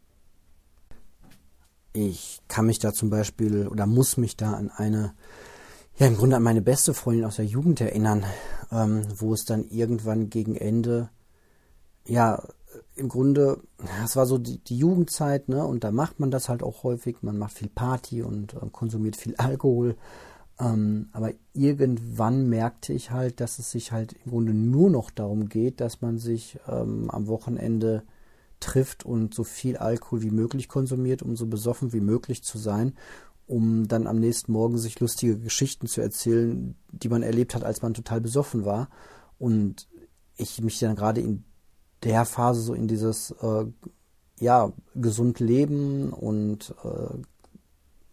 Ich kann mich da zum Beispiel oder muss mich da an eine, ja im Grunde an meine beste Freundin aus der Jugend erinnern, ähm, wo es dann irgendwann gegen Ende, ja, im Grunde, das war so die, die Jugendzeit, ne? Und da macht man das halt auch häufig, man macht viel Party und äh, konsumiert viel Alkohol, ähm, aber irgendwann merkte ich halt, dass es sich halt im Grunde nur noch darum geht, dass man sich ähm, am Wochenende trifft und so viel Alkohol wie möglich konsumiert, um so besoffen wie möglich zu sein, um dann am nächsten Morgen sich lustige Geschichten zu erzählen, die man erlebt hat, als man total besoffen war. Und ich mich dann gerade in der Phase so in dieses äh, ja, gesund leben und äh,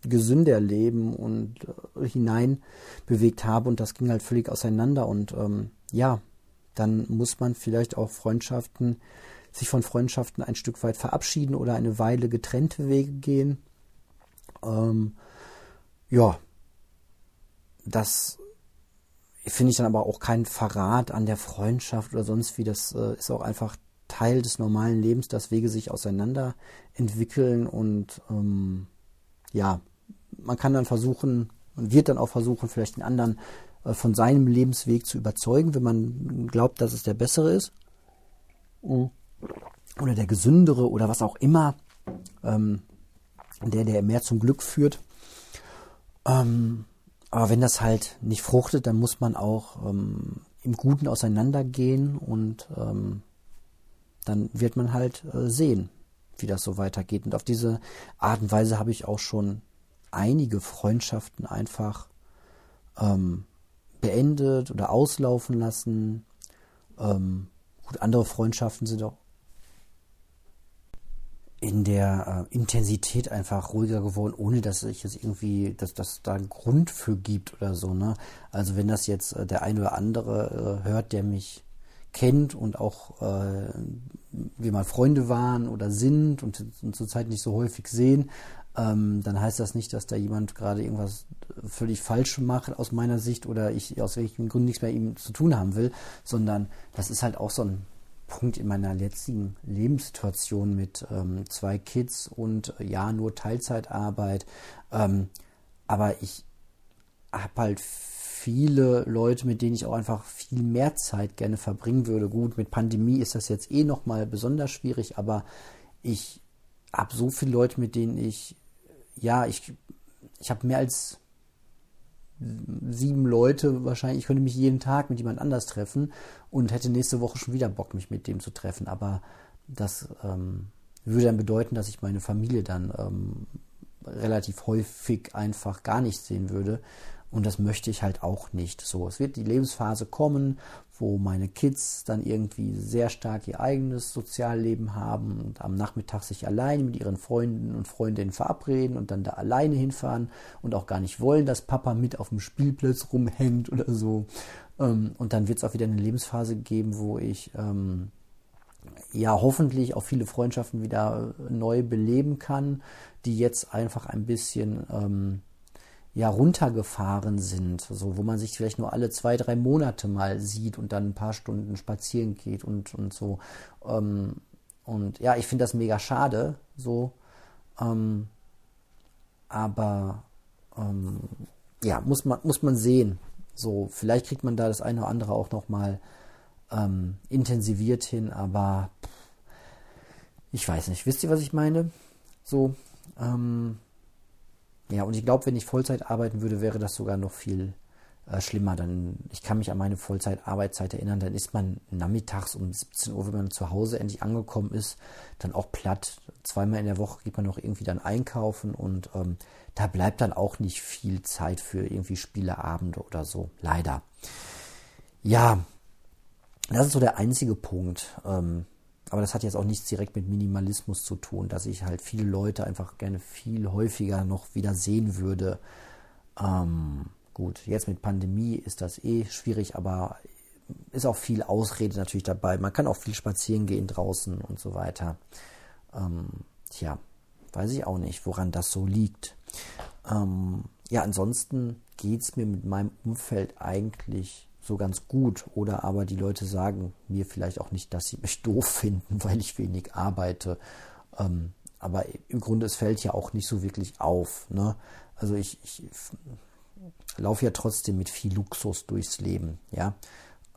gesünder leben und äh, hinein bewegt habe und das ging halt völlig auseinander und ähm, ja, dann muss man vielleicht auch Freundschaften, sich von Freundschaften ein Stück weit verabschieden oder eine Weile getrennte Wege gehen. Ähm, ja, das finde ich dann aber auch kein Verrat an der Freundschaft oder sonst wie. Das äh, ist auch einfach Teil des normalen Lebens, dass Wege sich auseinander entwickeln und ähm, ja, man kann dann versuchen und wird dann auch versuchen, vielleicht den anderen äh, von seinem Lebensweg zu überzeugen, wenn man glaubt, dass es der bessere ist mhm. oder der gesündere oder was auch immer, ähm, der, der mehr zum Glück führt. Ähm, Aber wenn das halt nicht fruchtet, dann muss man auch ähm, im Guten auseinandergehen und ähm, dann wird man halt äh, sehen, wie das so weitergeht. Und auf diese Art und Weise habe ich auch schon einige Freundschaften einfach ähm, beendet oder auslaufen lassen. Ähm, gut, andere Freundschaften sind auch in der äh, Intensität einfach ruhiger geworden, ohne dass ich es irgendwie, dass das da einen Grund für gibt oder so, ne? Also wenn das jetzt äh, der ein oder andere äh, hört, der mich kennt und auch äh, wir mal Freunde waren oder sind und, und zurzeit nicht so häufig sehen, ähm, dann heißt das nicht, dass da jemand gerade irgendwas völlig falsch macht aus meiner Sicht oder ich aus welchem Grund nichts mehr ihm zu tun haben will, sondern das ist halt auch so ein Punkt in meiner letzten Lebenssituation mit ähm, zwei Kids und ja, nur Teilzeitarbeit. Ähm, aber ich habe halt viele Leute, mit denen ich auch einfach viel mehr Zeit gerne verbringen würde. Gut, mit Pandemie ist das jetzt eh nochmal besonders schwierig, aber ich habe so viele Leute, mit denen ich, ja, ich, ich habe mehr als sieben Leute wahrscheinlich, ich könnte mich jeden Tag mit jemand anders treffen und hätte nächste Woche schon wieder Bock, mich mit dem zu treffen. Aber das ähm, würde dann bedeuten, dass ich meine Familie dann ähm, relativ häufig einfach gar nicht sehen würde. Und das möchte ich halt auch nicht. So, es wird die Lebensphase kommen, wo meine Kids dann irgendwie sehr stark ihr eigenes Sozialleben haben und am Nachmittag sich allein mit ihren Freunden und Freundinnen verabreden und dann da alleine hinfahren und auch gar nicht wollen, dass Papa mit auf dem Spielplatz rumhängt oder so. Und dann wird es auch wieder eine Lebensphase geben, wo ich ähm, ja hoffentlich auch viele Freundschaften wieder neu beleben kann, die jetzt einfach ein bisschen... Ähm, ja, runtergefahren sind, so, wo man sich vielleicht nur alle zwei, drei Monate mal sieht und dann ein paar Stunden spazieren geht und, und so. Ähm, und ja, ich finde das mega schade, so. Ähm, aber ähm, ja, muss man, muss man sehen. So, vielleicht kriegt man da das eine oder andere auch nochmal ähm, intensiviert hin, aber ich weiß nicht. Wisst ihr, was ich meine? So, ähm, ja, und ich glaube, wenn ich Vollzeit arbeiten würde, wäre das sogar noch viel äh, schlimmer. Dann, ich kann mich an meine Vollzeit-Arbeitszeit erinnern, dann ist man nachmittags um siebzehn Uhr, wenn man zu Hause endlich angekommen ist, dann auch platt. Zweimal in der Woche geht man noch irgendwie dann einkaufen und ähm, da bleibt dann auch nicht viel Zeit für irgendwie Spieleabende oder so, leider. Ja, das ist so der einzige Punkt, ähm, aber das hat jetzt auch nichts direkt mit Minimalismus zu tun, dass ich halt viele Leute einfach gerne viel häufiger noch wieder sehen würde. Ähm, gut, jetzt mit Pandemie ist das eh schwierig, aber ist auch viel Ausrede natürlich dabei. Man kann auch viel spazieren gehen draußen und so weiter. Ähm, tja, weiß ich auch nicht, woran das so liegt. Ähm, ja, ansonsten geht's mir mit meinem Umfeld eigentlich so ganz gut, oder aber die Leute sagen mir vielleicht auch nicht, dass sie mich doof finden, weil ich wenig arbeite. Ähm, aber im Grunde, es fällt ja auch nicht so wirklich auf. Ne? Also ich, ich laufe ja trotzdem mit viel Luxus durchs Leben. Ja?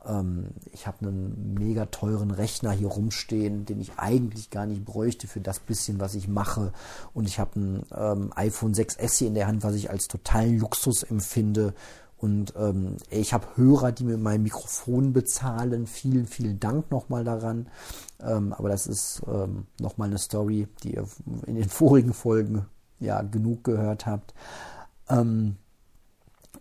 Ähm, ich habe einen mega teuren Rechner hier rumstehen, den ich eigentlich gar nicht bräuchte für das bisschen, was ich mache. Und ich habe ein ähm, iPhone sechs S hier in der Hand, was ich als totalen Luxus empfinde. Und ähm, ich habe Hörer, die mir mein Mikrofon bezahlen. Vielen, vielen Dank nochmal daran. Ähm, aber das ist ähm, nochmal eine Story, die ihr in den vorigen Folgen ja genug gehört habt. Ähm,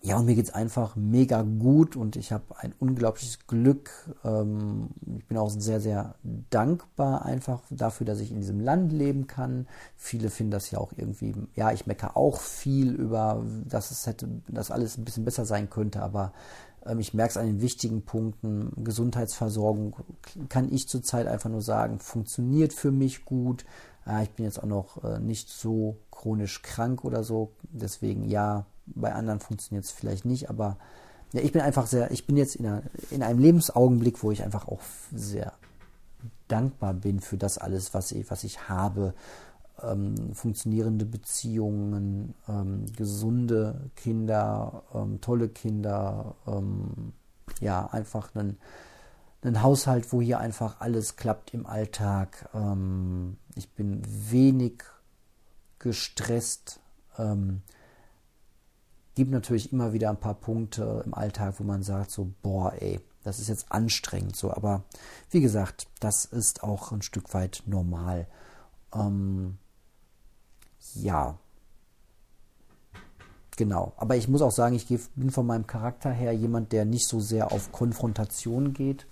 ja, und mir geht's einfach mega gut und ich habe ein unglaubliches Glück. Ähm, ich bin auch sehr, sehr dankbar einfach dafür, dass ich in diesem Land leben kann. Viele finden das ja auch irgendwie, ja, ich meckere auch viel über, dass es hätte, dass alles ein bisschen besser sein könnte, aber ähm, ich merke es an den wichtigen Punkten. Gesundheitsversorgung kann ich zurzeit einfach nur sagen, funktioniert für mich gut. Äh, ich bin jetzt auch noch äh, nicht so chronisch krank oder so, deswegen ja, bei anderen funktioniert es vielleicht nicht, aber ja, ich bin einfach sehr, ich bin jetzt in, einer, in einem Lebensaugenblick, wo ich einfach auch sehr dankbar bin für das alles, was ich, was ich habe. Ähm, funktionierende Beziehungen, ähm, gesunde Kinder, ähm, tolle Kinder, ähm, ja, einfach einen, einen Haushalt, wo hier einfach alles klappt im Alltag. Ähm, ich bin wenig gestresst, ähm, gibt natürlich immer wieder ein paar Punkte im Alltag, wo man sagt so, boah ey, das ist jetzt anstrengend so, aber wie gesagt, das ist auch ein Stück weit normal. Ähm, ja, genau. Aber ich muss auch sagen, ich bin von meinem Charakter her jemand, der nicht so sehr auf Konfrontation geht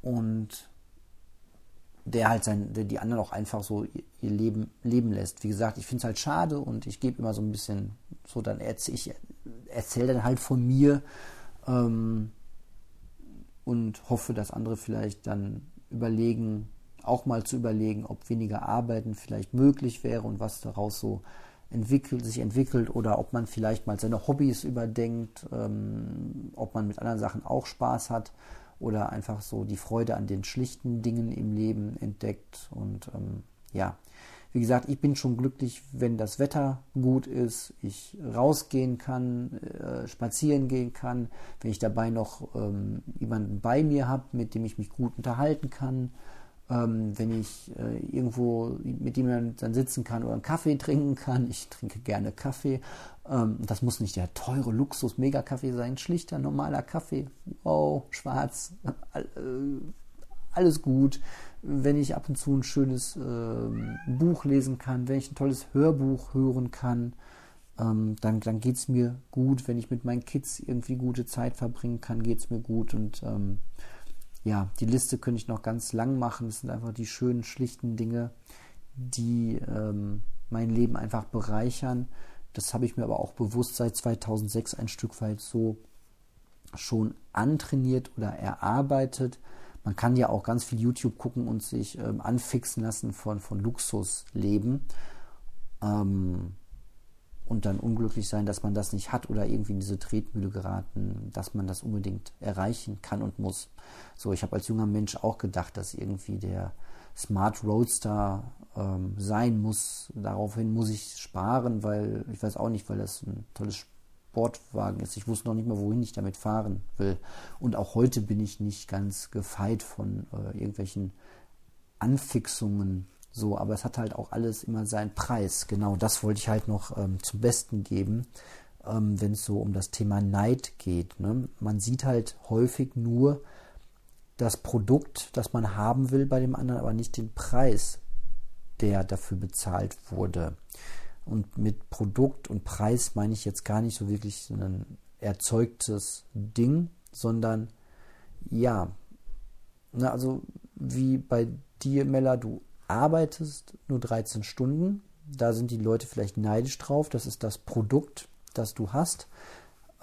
und der halt sein, der die anderen auch einfach so ihr Leben leben lässt. Wie gesagt, ich finde es halt schade und ich gebe immer so ein bisschen, so dann erzähle ich erzähle dann halt von mir ähm, und hoffe, dass andere vielleicht dann überlegen, auch mal zu überlegen, ob weniger Arbeiten vielleicht möglich wäre und was daraus so entwickelt, sich entwickelt oder ob man vielleicht mal seine Hobbys überdenkt, ähm, ob man mit anderen Sachen auch Spaß hat. Oder einfach so die Freude an den schlichten Dingen im Leben entdeckt. Und ähm, ja, wie gesagt, ich bin schon glücklich, wenn das Wetter gut ist, ich rausgehen kann, äh, spazieren gehen kann, wenn ich dabei noch ähm, jemanden bei mir habe, mit dem ich mich gut unterhalten kann, ähm, wenn ich äh, irgendwo mit jemandem dann sitzen kann oder einen Kaffee trinken kann. Ich trinke gerne Kaffee. Ähm, das muss nicht der teure Luxus-Mega-Kaffee sein, schlichter, normaler Kaffee. Wow, schwarz, alles gut. Wenn ich ab und zu ein schönes äh, Buch lesen kann, wenn ich ein tolles Hörbuch hören kann, ähm, dann, dann geht es mir gut. Wenn ich mit meinen Kids irgendwie gute Zeit verbringen kann, geht es mir gut. Und ähm, ja, die Liste könnte ich noch ganz lang machen. Das sind einfach die schönen, schlichten Dinge, die ähm, mein Leben einfach bereichern. Das habe ich mir aber auch bewusst seit zweitausendsechs ein Stück weit so schon antrainiert oder erarbeitet. Man kann ja auch ganz viel YouTube gucken und sich ähm, anfixen lassen von, von Luxusleben ähm, und dann unglücklich sein, dass man das nicht hat oder irgendwie in diese Tretmühle geraten, dass man das unbedingt erreichen kann und muss. So, ich habe als junger Mensch auch gedacht, dass irgendwie der Smart Roadster ähm, sein muss. Daraufhin muss ich sparen, weil, ich weiß auch nicht, weil das ein tolles Spiel Sportwagen ist. Ich wusste noch nicht mal, wohin ich damit fahren will. Und auch heute bin ich nicht ganz gefeit von äh, irgendwelchen Anfixungen. So, aber es hat halt auch alles immer seinen Preis. Genau, das wollte ich halt noch ähm, zum Besten geben, ähm, wenn es so um das Thema Neid geht. Ne? Man sieht halt häufig nur das Produkt, das man haben will bei dem anderen, aber nicht den Preis, der dafür bezahlt wurde. Und mit Produkt und Preis meine ich jetzt gar nicht so wirklich ein erzeugtes Ding, sondern ja, na also wie bei dir, Mella, du arbeitest nur dreizehn Stunden, da sind die Leute vielleicht neidisch drauf, das ist das Produkt, das du hast,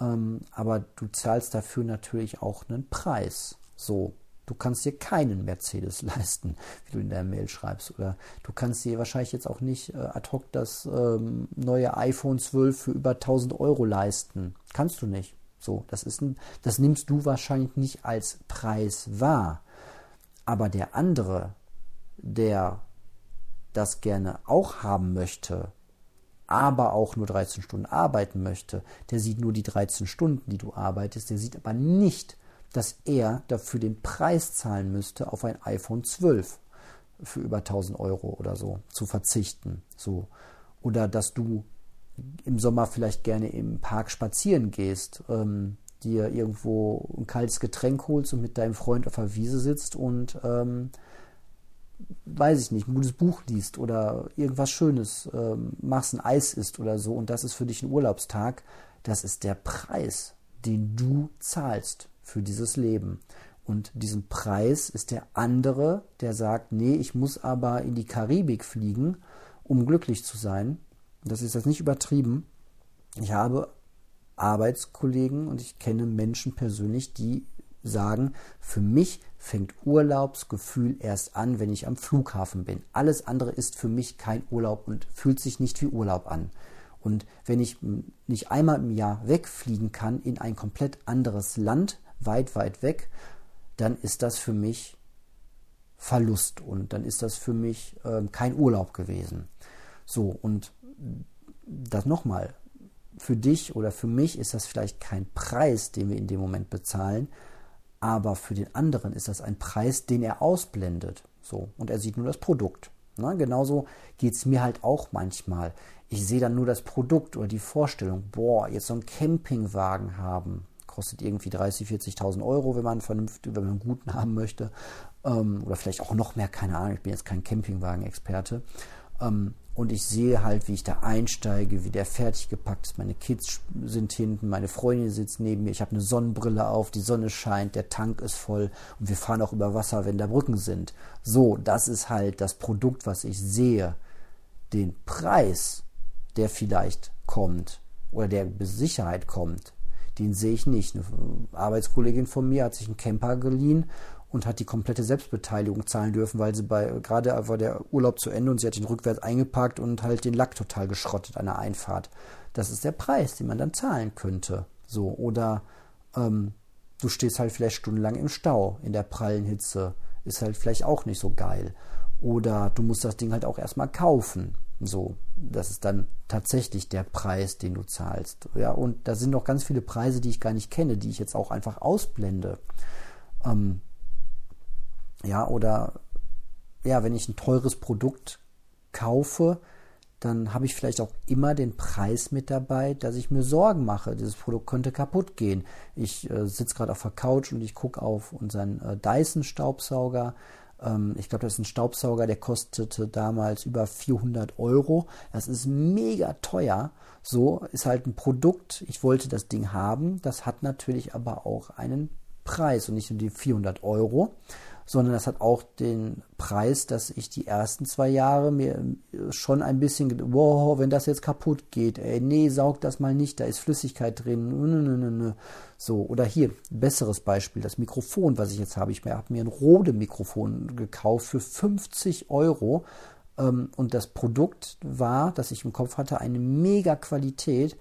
ähm, aber du zahlst dafür natürlich auch einen Preis, so. Du kannst dir keinen Mercedes leisten, wie du in der Mail schreibst. Oder du kannst dir wahrscheinlich jetzt auch nicht äh, ad hoc das ähm, neue iPhone zwölf für über tausend Euro leisten. Kannst du nicht. So, das ist ein, das nimmst du wahrscheinlich nicht als Preis wahr. Aber der andere, der das gerne auch haben möchte, aber auch nur dreizehn Stunden arbeiten möchte, der sieht nur die dreizehn Stunden, die du arbeitest, der sieht aber nicht, dass er dafür den Preis zahlen müsste, auf ein iPhone zwölf für über tausend Euro oder so zu verzichten. So. Oder dass du im Sommer vielleicht gerne im Park spazieren gehst, ähm, dir irgendwo ein kaltes Getränk holst und mit deinem Freund auf der Wiese sitzt und, ähm, weiß ich nicht, ein gutes Buch liest oder irgendwas Schönes, ähm, machst ein Eis isst oder so und das ist für dich ein Urlaubstag. Das ist der Preis, den du zahlst für dieses Leben. Und diesen Preis ist der andere, der sagt, nee, ich muss aber in die Karibik fliegen, um glücklich zu sein. Das ist jetzt nicht übertrieben. Ich habe Arbeitskollegen und ich kenne Menschen persönlich, die sagen, für mich fängt Urlaubsgefühl erst an, wenn ich am Flughafen bin. Alles andere ist für mich kein Urlaub und fühlt sich nicht wie Urlaub an. Und wenn ich nicht einmal im Jahr wegfliegen kann in ein komplett anderes Land, weit, weit weg, dann ist das für mich Verlust und dann ist das für mich äh, kein Urlaub gewesen. So, und das nochmal, für dich oder für mich ist das vielleicht kein Preis, den wir in dem Moment bezahlen, aber für den anderen ist das ein Preis, den er ausblendet. So, und er sieht nur das Produkt. Na, genauso geht es mir halt auch manchmal. Ich sehe dann nur das Produkt oder die Vorstellung, boah, jetzt so einen Campingwagen haben, kostet irgendwie dreißigtausend, vierzigtausend Euro, wenn man einen vernünftigen, wenn man einen guten haben möchte. Ähm, oder vielleicht auch noch mehr, keine Ahnung, ich bin jetzt kein Campingwagen-Experte. Ähm, und ich sehe halt, wie ich da einsteige, wie der fertig gepackt ist. Meine Kids sind hinten, meine Freundin sitzt neben mir, ich habe eine Sonnenbrille auf, die Sonne scheint, der Tank ist voll und wir fahren auch über Wasser, wenn da Brücken sind. So, das ist halt das Produkt, was ich sehe. Den Preis, der vielleicht kommt oder der mit Sicherheit kommt, den sehe ich nicht. Eine Arbeitskollegin von mir hat sich einen Camper geliehen und hat die komplette Selbstbeteiligung zahlen dürfen, weil sie bei, gerade war der Urlaub zu Ende und sie hat ihn rückwärts eingepackt und halt den Lack total geschrottet an der Einfahrt. Das ist der Preis, den man dann zahlen könnte. So, oder ähm, du stehst halt vielleicht stundenlang im Stau in der prallen Hitze. Ist halt vielleicht auch nicht so geil. Oder du musst das Ding halt auch erstmal kaufen. So, das ist dann tatsächlich der Preis, den du zahlst. Ja, und da sind noch ganz viele Preise, die ich gar nicht kenne, die ich jetzt auch einfach ausblende. Ähm, ja, oder ja, wenn ich ein teures Produkt kaufe, dann habe ich vielleicht auch immer den Preis mit dabei, dass ich mir Sorgen mache. Dieses Produkt könnte kaputt gehen. Ich äh, sitze gerade auf der Couch und ich gucke auf unseren äh, Dyson-Staubsauger. Ähm, ich glaube, das ist ein Staubsauger, der kostete damals über vierhundert Euro. Das ist mega teuer. So ist halt ein Produkt. Ich wollte das Ding haben. Das hat natürlich aber auch einen Preis und nicht nur die vierhundert Euro. Sondern das hat auch den Preis, dass ich die ersten zwei Jahre mir schon ein bisschen, wow, wenn das jetzt kaputt geht, ey, nee, saug das mal nicht, da ist Flüssigkeit drin, nö, nö, nö, nö. So, oder hier, besseres Beispiel, das Mikrofon, was ich jetzt habe, ich habe mir ein Rode-Mikrofon gekauft für fünfzig Euro ähm, und das Produkt war, das ich im Kopf hatte, eine mega Qualität,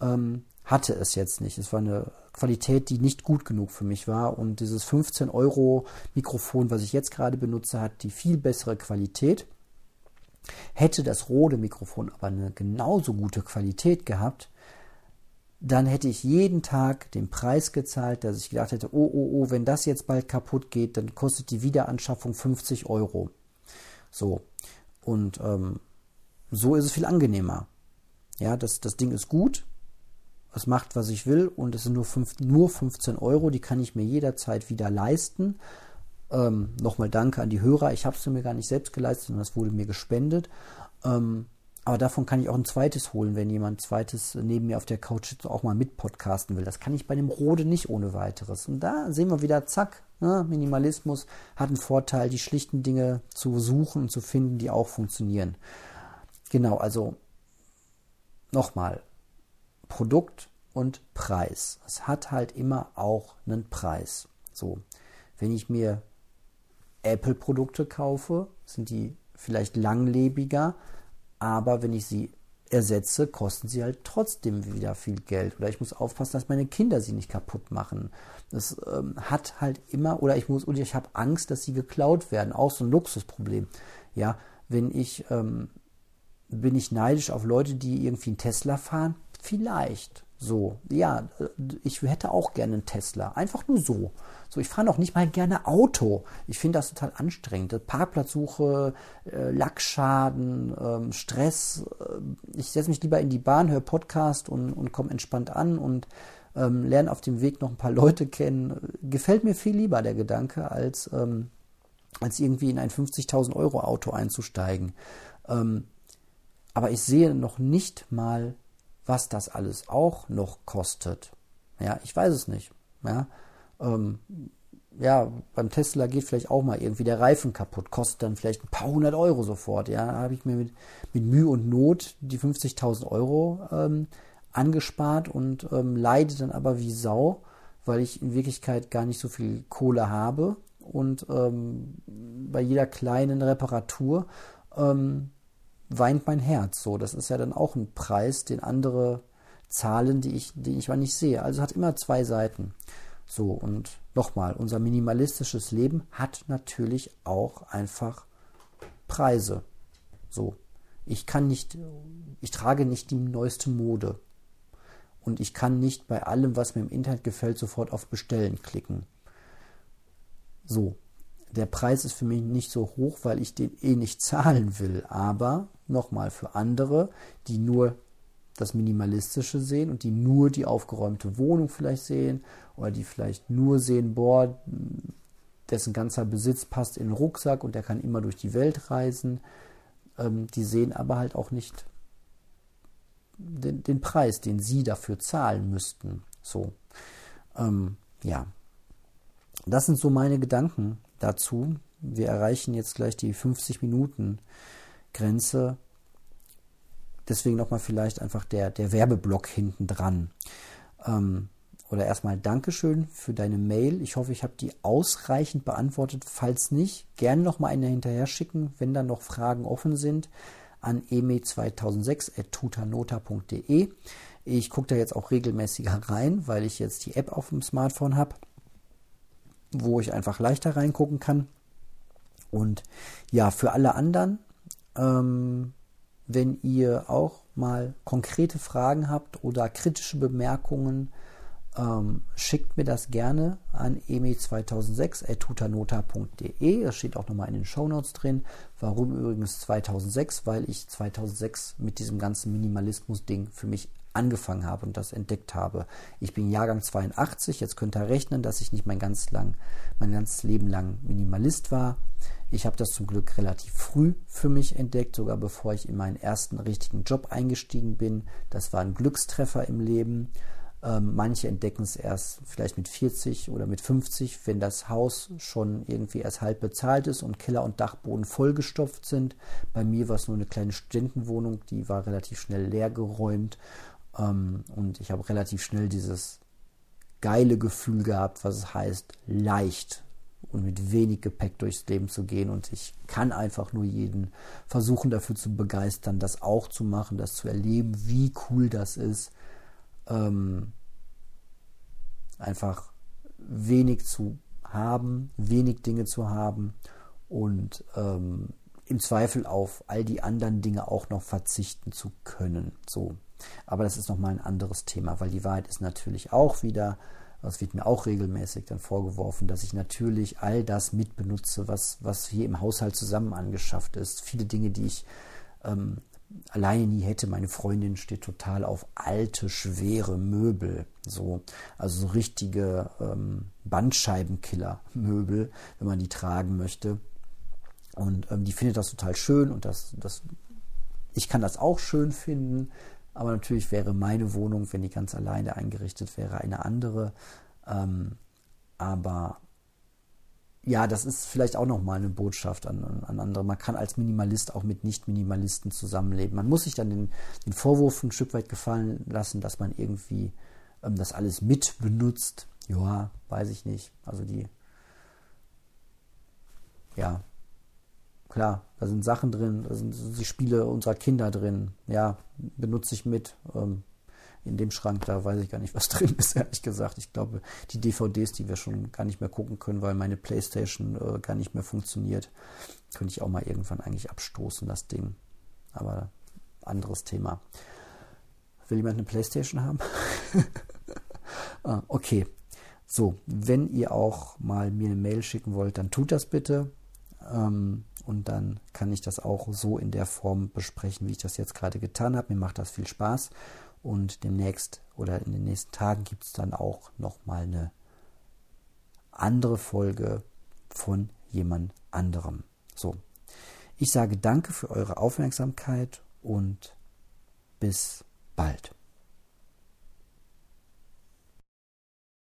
ähm, hatte es jetzt nicht. Es war eine Qualität, die nicht gut genug für mich war. Und dieses fünfzehn Euro Mikrofon, was ich jetzt gerade benutze, hat die viel bessere Qualität. Hätte das Rode Mikrofon aber eine genauso gute Qualität gehabt, dann hätte ich jeden Tag den Preis gezahlt, dass ich gedacht hätte, oh, oh, oh, wenn das jetzt bald kaputt geht, dann kostet die Wiederanschaffung fünfzig Euro. So. Und ähm, so ist es viel angenehmer. Ja, das, das Ding ist gut. Es macht, was ich will und es sind nur, fünf, nur fünfzehn Euro, die kann ich mir jederzeit wieder leisten. Ähm, nochmal danke an die Hörer, ich habe es mir gar nicht selbst geleistet, sondern es wurde mir gespendet. Ähm, aber davon kann ich auch ein zweites holen, wenn jemand zweites neben mir auf der Couch sitzt, auch mal mit podcasten will. Das kann ich bei dem Rode nicht ohne weiteres. Und da sehen wir wieder, zack, ne? Minimalismus hat einen Vorteil, die schlichten Dinge zu suchen und zu finden, die auch funktionieren. Genau, also nochmal. Produkt und Preis. Es hat halt immer auch einen Preis. So, wenn ich mir Apple-Produkte kaufe, sind die vielleicht langlebiger, aber wenn ich sie ersetze, kosten sie halt trotzdem wieder viel Geld. Oder ich muss aufpassen, dass meine Kinder sie nicht kaputt machen. Das ähm, hat halt immer, oder ich muss, oder ich habe Angst, dass sie geklaut werden. Auch so ein Luxusproblem. Ja, wenn ich, ähm, bin ich neidisch auf Leute, die irgendwie einen Tesla fahren? Vielleicht so. Ja, ich hätte auch gerne einen Tesla. Einfach nur so. So, ich fahre noch nicht mal gerne Auto. Ich finde das total anstrengend. Parkplatzsuche, Lackschaden, Stress. Ich setze mich lieber in die Bahn, höre Podcast und, und komme entspannt an und ähm, lerne auf dem Weg noch ein paar Leute kennen. Gefällt mir viel lieber der Gedanke, als, ähm, als irgendwie in ein fünfzigtausend Euro Auto einzusteigen. Ähm, aber ich sehe noch nicht mal, was das alles auch noch kostet. Ja, ich weiß es nicht. Ja, ähm, ja, beim Tesla geht vielleicht auch mal irgendwie der Reifen kaputt, kostet dann vielleicht ein paar hundert Euro sofort. Ja, da habe ich mir mit, mit Mühe und Not die fünfzigtausend Euro ähm, angespart und ähm, leide dann aber wie Sau, weil ich in Wirklichkeit gar nicht so viel Kohle habe und ähm, bei jeder kleinen Reparatur ähm, weint mein Herz. So, das ist ja dann auch ein Preis, den andere zahlen, die ich, den ich mal nicht sehe. Also hat immer zwei Seiten. So, und nochmal, unser minimalistisches Leben hat natürlich auch einfach Preise. So, ich kann nicht, ich trage nicht die neueste Mode. Und ich kann nicht bei allem, was mir im Internet gefällt, sofort auf Bestellen klicken. So, der Preis ist für mich nicht so hoch, weil ich den eh nicht zahlen will, aber nochmal für andere, die nur das Minimalistische sehen und die nur die aufgeräumte Wohnung vielleicht sehen oder die vielleicht nur sehen, boah, dessen ganzer Besitz passt in den Rucksack und der kann immer durch die Welt reisen, ähm, die sehen aber halt auch nicht den, den Preis, den sie dafür zahlen müssten. So, ähm, ja, das sind so meine Gedanken dazu. Wir erreichen jetzt gleich die fünfzig-Minuten-Grenze. Deswegen nochmal vielleicht einfach der, der Werbeblock hinten dran. Ähm, oder erstmal Dankeschön für deine Mail. Ich hoffe, ich habe die ausreichend beantwortet. Falls nicht, gerne nochmal eine hinterher schicken, wenn dann noch Fragen offen sind, an eme zweitausendsechs at tutanota punkt de. Ich gucke da jetzt auch regelmäßiger rein, weil ich jetzt die App auf dem Smartphone habe, wo ich einfach leichter reingucken kann. Und ja, für alle anderen, ähm, wenn ihr auch mal konkrete Fragen habt oder kritische Bemerkungen, Ähm, schickt mir das gerne an emi zweitausendsechs at tutanota punkt de. Das steht auch nochmal in den Shownotes drin. Warum übrigens zweitausendsechs? Weil ich zweitausendsechs mit diesem ganzen Minimalismus-Ding für mich angefangen habe und das entdeckt habe. Ich bin Jahrgang zweiundachtzig, jetzt könnt ihr rechnen, dass ich nicht mein ganz lang, mein ganzes Leben lang Minimalist war. Ich habe das zum Glück relativ früh für mich entdeckt, sogar bevor ich in meinen ersten richtigen Job eingestiegen bin. Das war ein Glückstreffer im Leben. Ähm, manche entdecken es erst vielleicht mit vierzig oder mit fünfzig, wenn das Haus schon irgendwie erst halb bezahlt ist und Keller und Dachboden vollgestopft sind. Bei mir war es nur eine kleine Studentenwohnung, die war relativ schnell leer geräumt. Und ich habe relativ schnell dieses geile Gefühl gehabt, was es heißt, leicht und mit wenig Gepäck durchs Leben zu gehen. Und ich kann einfach nur jeden versuchen, dafür zu begeistern, das auch zu machen, das zu erleben, wie cool das ist. Ähm, einfach wenig zu haben, wenig Dinge zu haben und ähm, im Zweifel auf all die anderen Dinge auch noch verzichten zu können. So. Aber das ist nochmal ein anderes Thema, weil die Wahrheit ist natürlich auch wieder, das wird mir auch regelmäßig dann vorgeworfen, dass ich natürlich all das mitbenutze, was, was hier im Haushalt zusammen angeschafft ist. Viele Dinge, die ich ähm, alleine nie hätte. Meine Freundin steht total auf alte, schwere Möbel. So, also so richtige ähm, Bandscheibenkiller-Möbel, wenn man die tragen möchte. Und ähm, die findet das total schön und das, das, ich kann das auch schön finden. Aber natürlich wäre meine Wohnung, wenn die ganz alleine eingerichtet wäre, eine andere. Ähm, aber ja, das ist vielleicht auch nochmal eine Botschaft an, an andere. Man kann als Minimalist auch mit Nicht-Minimalisten zusammenleben. Man muss sich dann den, den Vorwurf ein Stück weit gefallen lassen, dass man irgendwie ähm, das alles mit benutzt. Ja, weiß ich nicht. Also die, ja, klar, da sind Sachen drin, da sind die Spiele unserer Kinder drin. Ja, benutze ich mit. Ähm, in dem Schrank, da weiß ich gar nicht, was drin ist, ehrlich gesagt. Ich glaube, die D V Ds, die wir schon gar nicht mehr gucken können, weil meine PlayStation äh, gar nicht mehr funktioniert, könnte ich auch mal irgendwann eigentlich abstoßen, das Ding. Aber anderes Thema. Will jemand eine PlayStation haben? ah, okay. So, wenn ihr auch mal mir eine Mail schicken wollt, dann tut das bitte. Ähm, Und dann kann ich das auch so in der Form besprechen, wie ich das jetzt gerade getan habe. Mir macht das viel Spaß. Und demnächst oder in den nächsten Tagen gibt es dann auch nochmal eine andere Folge von jemand anderem. So, ich sage danke für eure Aufmerksamkeit und bis bald.